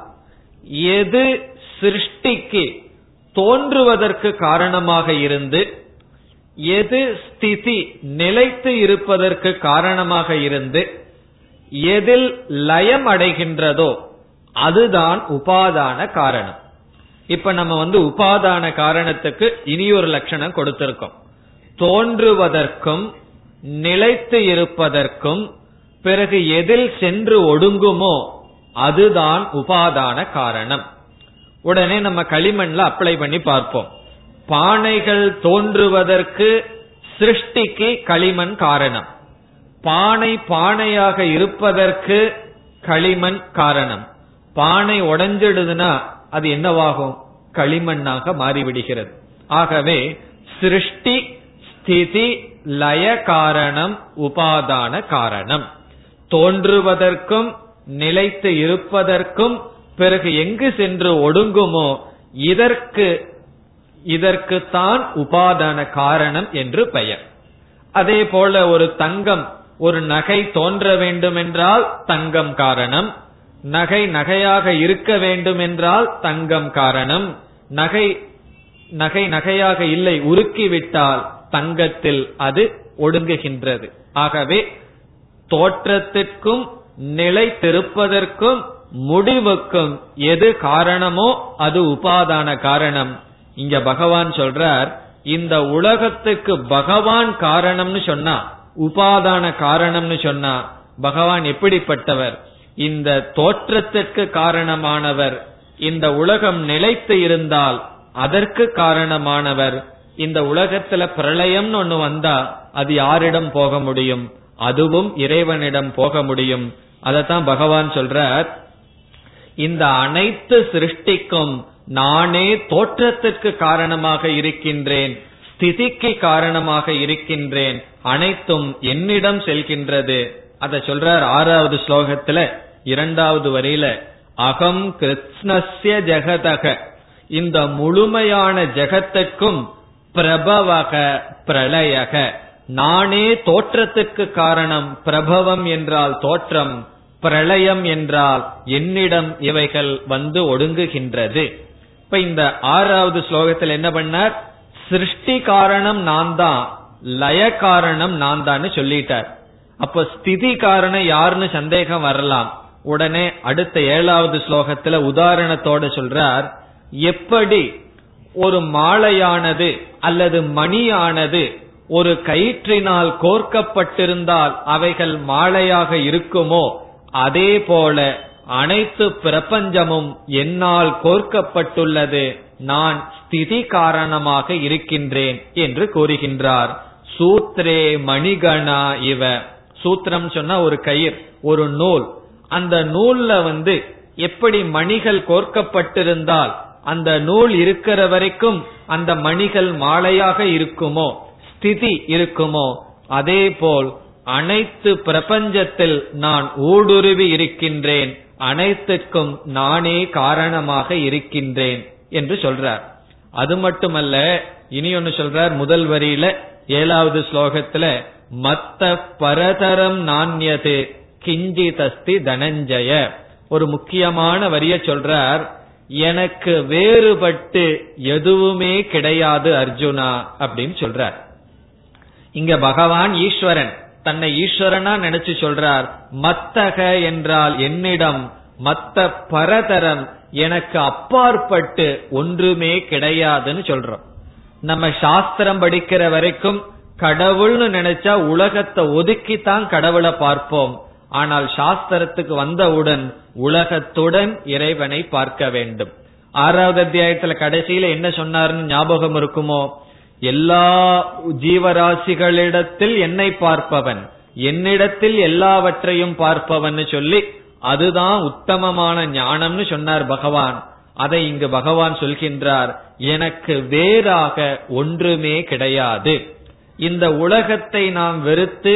எது சிருஷ்டிக்கு தோன்றுவதற்கு காரணமாக இருந்து, எது ஸ்திதி நிலைத்து இருப்பதற்கு காரணமாக இருந்து, எதில் லயம் அடைகின்றதோ அதுதான் உபாதான காரணம். இப்ப நம்ம வந்து உபாதான காரணத்துக்கு இனியொரு லட்சணம் கொடுத்திருக்கோம். தோன்றுவதற்கும் நிலைத்து இருப்பதற்கும் பிறகு எதில் சென்று ஒடுங்குமோ அதுதான் உபாதான காரணம். உடனே நம்ம களிமண்ல அப்ளை பண்ணி பார்ப்போம். பானைகள் தோன்றுவதற்கு சிருஷ்டிக்கு களிமண் காரணம், பானை பானையாக இருப்பதற்கு களிமண் காரணம். பானை உடைஞ்சிடுதுன்னா அது என்னவாகும்? களிமண்ணாக மாறிவிடுகிறது. ஆகவே சிருஷ்டி ஸ்திதி லய காரணம் உபாதான காரணம். தோன்றுவதற்கும் நிலைத்து இருப்பதற்கும் பிறகு எங்கு சென்று ஒடுங்குமோ இதற்கு இதற்கு தான் உபாதான காரணம் என்று பெயர். அதே போல ஒரு தங்கம், ஒரு நகை தோன்ற வேண்டும் என்றால் தங்கம் காரணம், நகை நகையாக இருக்க வேண்டும் என்றால் தங்கம் காரணம், நகை நகை நகையாக இல்லை உருக்கிவிட்டால் தங்கத்தில் அது ஒடுங்குகின்றது. ஆகவே தோற்றத்திற்கும் நிலை திருப்பதற்கும் முடிவுக்கும் எது காரணமோ அது உபாதான காரணம். இங்க பகவான் சொல்றார், இந்த உலகத்துக்கு பகவான் காரணம்னு சொன்னா, உபாதான காரணம்னு சொன்னா, பகவான் எப்படிப்பட்டவர்? இந்த தோற்றத்திற்கு காரணமானவர். இந்த உலகம் நிலைத்து இருந்தால் அதற்கு காரணமானவர். இந்த உலகத்துல பிரளயம்னு ஒண்ணு வந்தா அது யாரிடம் போக முடியும்? அதுவும் இறைவனிடம் போக முடியும். அதத்தான் பகவான் சொல்றார், இந்த அனைத்து சிருஷ்டிக்கும் நானே தோற்றத்திற்கு காரணமாக இருக்கின்றேன், ஸ்திதிக்கு காரணமாக இருக்கின்றேன், அனைத்தும் என்னிடம் செல்கின்றது. அதை சொல்றார் ஆறாவது ஸ்லோகத்துல இரண்டாவது வரையில, அகம் கிருத்ஸ்னஸ்ய ஜெகதக, இந்த முழுமையான ஜெகத்திற்கும் பிரபவக பிரளயக, நானே தோற்றத்துக்கு காரணம். பிரபவம் என்றால் தோற்றம், பிரளயம் என்றால் என்னிடம் இவைகள் வந்து ஒடுங்குகின்றது. இப்ப இந்த ஆறாவது ஸ்லோகத்தில் என்ன பண்ணார்? சிருஷ்டி காரணம் நான் தான், லய காரணம் நான் தான் சொல்லிட்டார். அப்ப ஸ்திதி காரணம் யாருன்னு சந்தேகம் வரலாம். உடனே அடுத்த ஏழாவது ஸ்லோகத்துல உதாரணத்தோட சொல்றார், எப்படி ஒரு மாலையானது அல்லது மணியானது ஒரு கயிற்றினால் கோர்க்கப்பட்டிருந்தால் அவைகள் மாலையாக இருக்குமோ, அதே போல அனைத்து பிரபஞ்சமும் என்னால் கோர்க்கப்பட்டுள்ளது, நான் ஸ்திதி காரணமாக இருக்கின்றேன் என்று கூறுகின்றார். சூத்ரே மணிகணா இவ, சூத்திரம் சொன்னா ஒரு கயிர், ஒரு நூல். அந்த நூல்ல வந்து எப்படி மணிகள் கோர்க்கப்பட்டிருந்தால் அந்த நூல் இருக்கிற வரைக்கும் அந்த மணிகள் மாலையாக இருக்குமோ, ஸ்திதி இருக்குமோ, அதே போல் அனைத்து பிரபஞ்சத்தில் நான் ஊடுருவி இருக்கின்றேன், அனைத்துக்கும் நானே காரணமாக இருக்கின்றேன் என்று சொல்றார். அது மட்டுமல்ல, இனி ஒன்னு சொல்றார் முதல் வரியில ஏழாவது ஸ்லோகத்துல, மத்த பரதரம் நான்யது கிஞ்சிதஸ்தி தனஞ்சய, ஒரு முக்கியமான வரிய சொல்றார், எனக்கு வேறுபட்டு எதுவுமே கிடையாது அர்ஜுனா அப்படின்னு சொல்றார். இங்க பகவான் ஈஸ்வரன், தன்னை ஈஸ்வரனா நினைச்சு சொல்றார். மத்தக என்றால் என்னிடம், மத்த பரதரம் எனக்கு அப்பாற்பட்டு ஒன்றுமே கிடையாதுன்னு சொல்றோம். நம்ம சாஸ்திரம் படிக்கிற வரைக்கும் கடவுள்னு நினைச்சா உலகத்தை ஒதுக்கித்தான் கடவுளை பார்ப்போம். ஆனால் சாஸ்திரத்துக்கு வந்தவுடன் உலகத்துடன் இறைவனை பார்க்க வேண்டும். ஆறாவது அத்தியாயத்துல கடைசியில என்ன சொன்னார்னு ஞாபகம் இருக்குமோ? எல்லா ஜீவராசிகளிடத்தில் என்னை பார்ப்பவன், என்னிடத்தில் எல்லாவற்றையும் பார்ப்பவன் சொல்லி, அதுதான் உத்தமமான ஞானம்னு சொன்னார் பகவான். அதை இங்கு பகவான் சொல்கின்றார், எனக்கு வேறாக ஒன்றுமே கிடையாது. இந்த உலகத்தை நாம் வெறுத்து,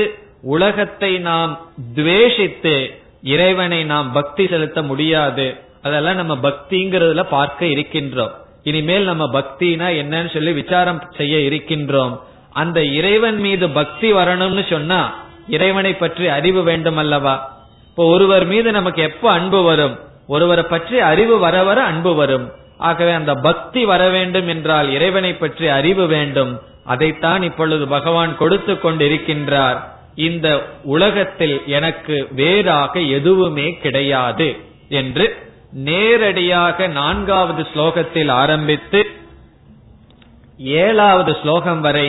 உலகத்தை நாம் துவேஷித்து இறைவனை நாம் பக்தி செலுத்த முடியாது. அதெல்லாம் நம்ம பக்திங்கிறதுல பார்க்க இருக்கின்றோம். இனிமேல் நம்ம பக்தினா என்னன்னு சொல்லி விசாரம் செய்ய இருக்கின்றோம். அந்த இறைவன் மீது பக்தி வரணும்னு சொன்னா இறைவனை பற்றி அறிவு வேண்டும் அல்லவா? இப்போ ஒருவர் மீது நமக்கு எப்ப அன்பு வரும்? ஒருவரை பற்றி அறிவு வர வர அன்பு வரும். ஆகவே அந்த பக்தி வர வேண்டும் என்றால் இறைவனை பற்றி அறிவு வேண்டும். அதைத்தான் இப்பொழுது பகவான் கொடுத்து கொண்டிருக்கின்றார். இந்த உலகத்தில் எனக்கு வேறாக எதுவுமே கிடையாது என்று நேரடியாக நான்காவது ஸ்லோகத்தில் ஆரம்பித்து ஏழாவது ஸ்லோகம் வரை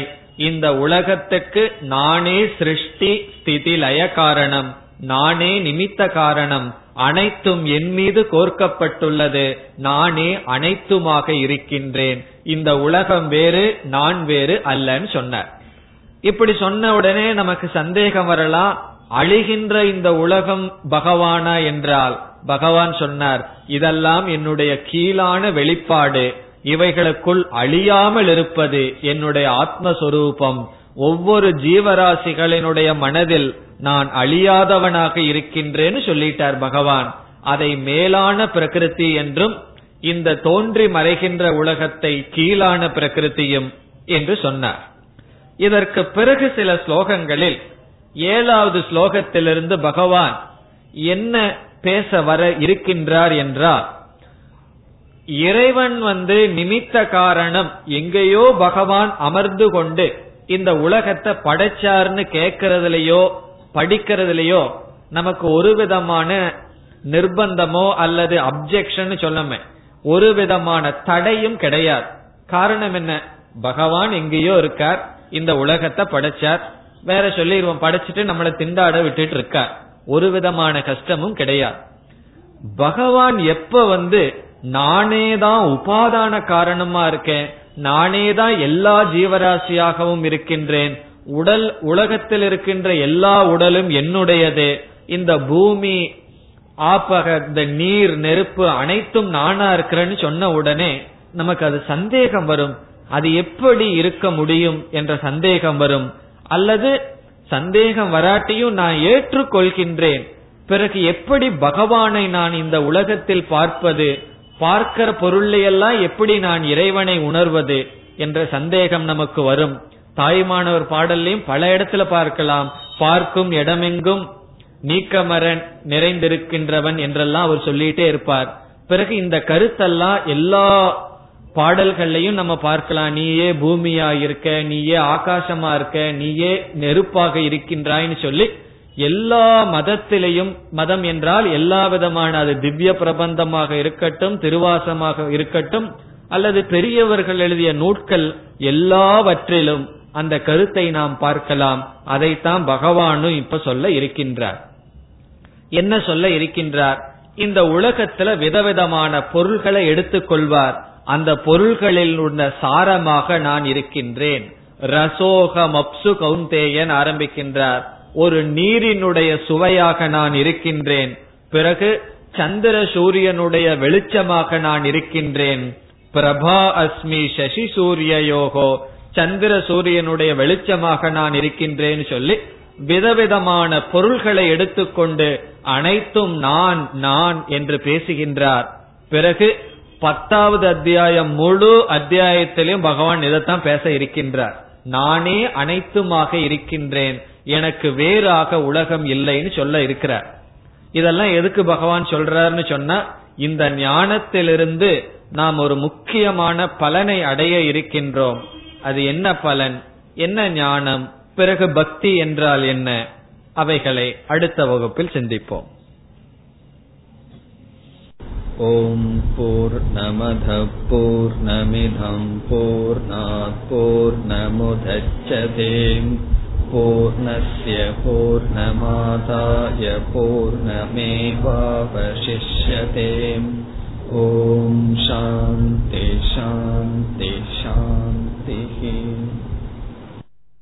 இந்த உலகத்துக்கு நானே சிருஷ்டி ஸ்திதி லய காரணம், நானே நிமித்த காரணம், அனைத்தும் என் மீது கோர்க்கப்பட்டுள்ளது, நானே அனைத்துமாக இருக்கின்றேன், இந்த உலகம் வேறு நான் வேறு அல்லன்னு சொன்னார். இப்படி சொன்ன உடனே நமக்கு சந்தேகம் வரலாம், அழிகின்ற இந்த உலகம் பகவானா என்றால், பகவான் சொன்னார், இதெல்லாம் என்னுடைய கீழான வெளிப்பாடு, இவைகளுக்குள் அழியாமல் இருப்பது என்னுடைய ஆத்மஸ்வரூபம். ஒவ்வொரு ஜீவராசிகளினுடைய மனதில் நான் அழியாதவனாக இருக்கின்றேன்னு சொல்லிட்டார் பகவான். அதை மேலான பிரகிருதி என்றும், இந்த தோன்றி மறைகின்ற உலகத்தை கீழான பிரகிருத்தியும் என்று சொன்னார். இதற்கு பிறகு சில ஸ்லோகங்களில் ஏழாவது ஸ்லோகத்திலிருந்து பகவான் என்ன பேச வர இருக்கின்றார் என்றால், இறைவன் வந்து நிமித்த காரணம், எங்கேயோ பகவான் அமர்ந்து கொண்டு இந்த உலகத்தை படைச்சாருன்னு கேட்கறதுலயோ படிக்கிறதுலயோ நமக்கு ஒரு விதமான நிர்பந்தமோ அல்லது அப்செக்ஷன் சொல்லாம ஒரு விதமான தடையும் கிடையாது. காரணம் என்ன? பகவான் எங்கேயோ இருக்கார், இந்த உலகத்தை படைச்சார். வேற சொல்லி இவன் படைச்சிட்டு நம்மளை திண்டாட விட்டுட்டு இருக்கார், ஒரு விதமான கஷ்டமும் கிடையாது. பகவான் எப்ப வந்து நானேதான் உபாதான காரணமா இருக்கேன், நானேதான் எல்லா ஜீவராசியாகவும் இருக்கின்றேன், உடல் உலகத்தில் இருக்கின்ற எல்லா உடலும் என்னுடையது, இந்த பூமி ஆபக இந்த நீர் நெருப்பு அனைத்தும் நானா இருக்கிறேன்னு சொன்ன உடனே நமக்கு அது சந்தேகம் வரும். அது எப்படி இருக்க முடியும் என்ற சந்தேகம் வரும். அல்லது சந்தேகம் வராட்டியும் நான் ஏற்றுக்கொள்கின்றேன். பிறகு எப்படி பகவானை நான் இந்த உலகத்தில் பார்ப்பது, பார்க்கிற பொருளையெல்லாம் எப்படி நான் இறைவனை உணர்வது என்ற சந்தேகம் நமக்கு வரும். தாய்மானவர் பாடல்லையும் பல இடத்துல பார்க்கலாம், பார்க்கும் இடமெங்கும் நீக்கமரன் நிறைந்திருக்கின்றவன் என்றெல்லாம் அவர் சொல்லிட்டே இருப்பார். பிறகு இந்த கருத்தெல்லாம் எல்லா பாடல்கள்லையும் நம்ம பார்க்கலாம். நீயே பூமியா இருக்க, நீயே ஆகாசமா இருக்க, நீயே நெருப்பாக இருக்கின்றாய்னு சொல்லி எல்லா மதத்திலையும், மதம் என்றால் எல்லா விதமான, அது திவ்ய பிரபந்தமாக இருக்கட்டும், திருவாசமாக இருக்கட்டும், அல்லது பெரியவர்கள் எழுதிய நூட்கள், எல்லாவற்றிலும் அந்த கருத்தை நாம் பார்க்கலாம். அதைத்தான் பகவானும் இப்ப சொல்ல இருக்கின்றார். என்ன சொல்ல இருக்கின்றார்? இந்த உலகத்துல விதவிதமான பொருள்களை எடுத்துக்கொள்வார். அந்த பொருள்களில் உள்ள சாரமாக நான் இருக்கின்றேன். ரசோகம் அப்சு கௌந்தேயன் ஆரம்பிக்கின்றார். ஒரு நீரினுடைய சுவையாக நான் இருக்கின்றேன். பிறகு சந்திர சூரியனுடைய வெளிச்சமாக நான் இருக்கின்றேன். பிரபா அஸ்மி சசி சூரியயோகோ, சந்திர சூரியனுடைய வெளிச்சமாக நான் இருக்கின்றேன்னு சொல்லி விதவிதமான பொருள்களை எடுத்துக்கொண்டு அனைத்தும் நான் நான் என்று பேசுகின்றார். பிறகு பத்தாவது அத்தியாயம் முழு அத்தியாயத்திலும் பகவான் இதைத்தான் பேச இருக்கின்றார். நானே அனைத்துமாக இருக்கின்றேன், எனக்கு வேறாக உலகம் இல்லைன்னு சொல்ல இருக்கிறார். இதெல்லாம் எதுக்கு பகவான் சொல்றாருன்னு சொன்னா, இந்த ஞானத்திலிருந்து நாம் ஒரு முக்கியமான பலனை அடைய இருக்கின்றோம். அது என்ன பலன்? என்ன ஞானம்? பிறகு பக்தி என்றால் என்ன? அவைகளை அடுத்த வகுப்பில் சிந்திப்போம். ஓம் பூர்ணமத பூர்ணமிதம் பூர்ணாத் பூர்ணமுதச்யதே பூர்ணஸ்ய பூர்ணமாதாய பூர்ணமேவாவசிஷ்யதே. ஓம் சாந்தி சாந்தி சாந்தி.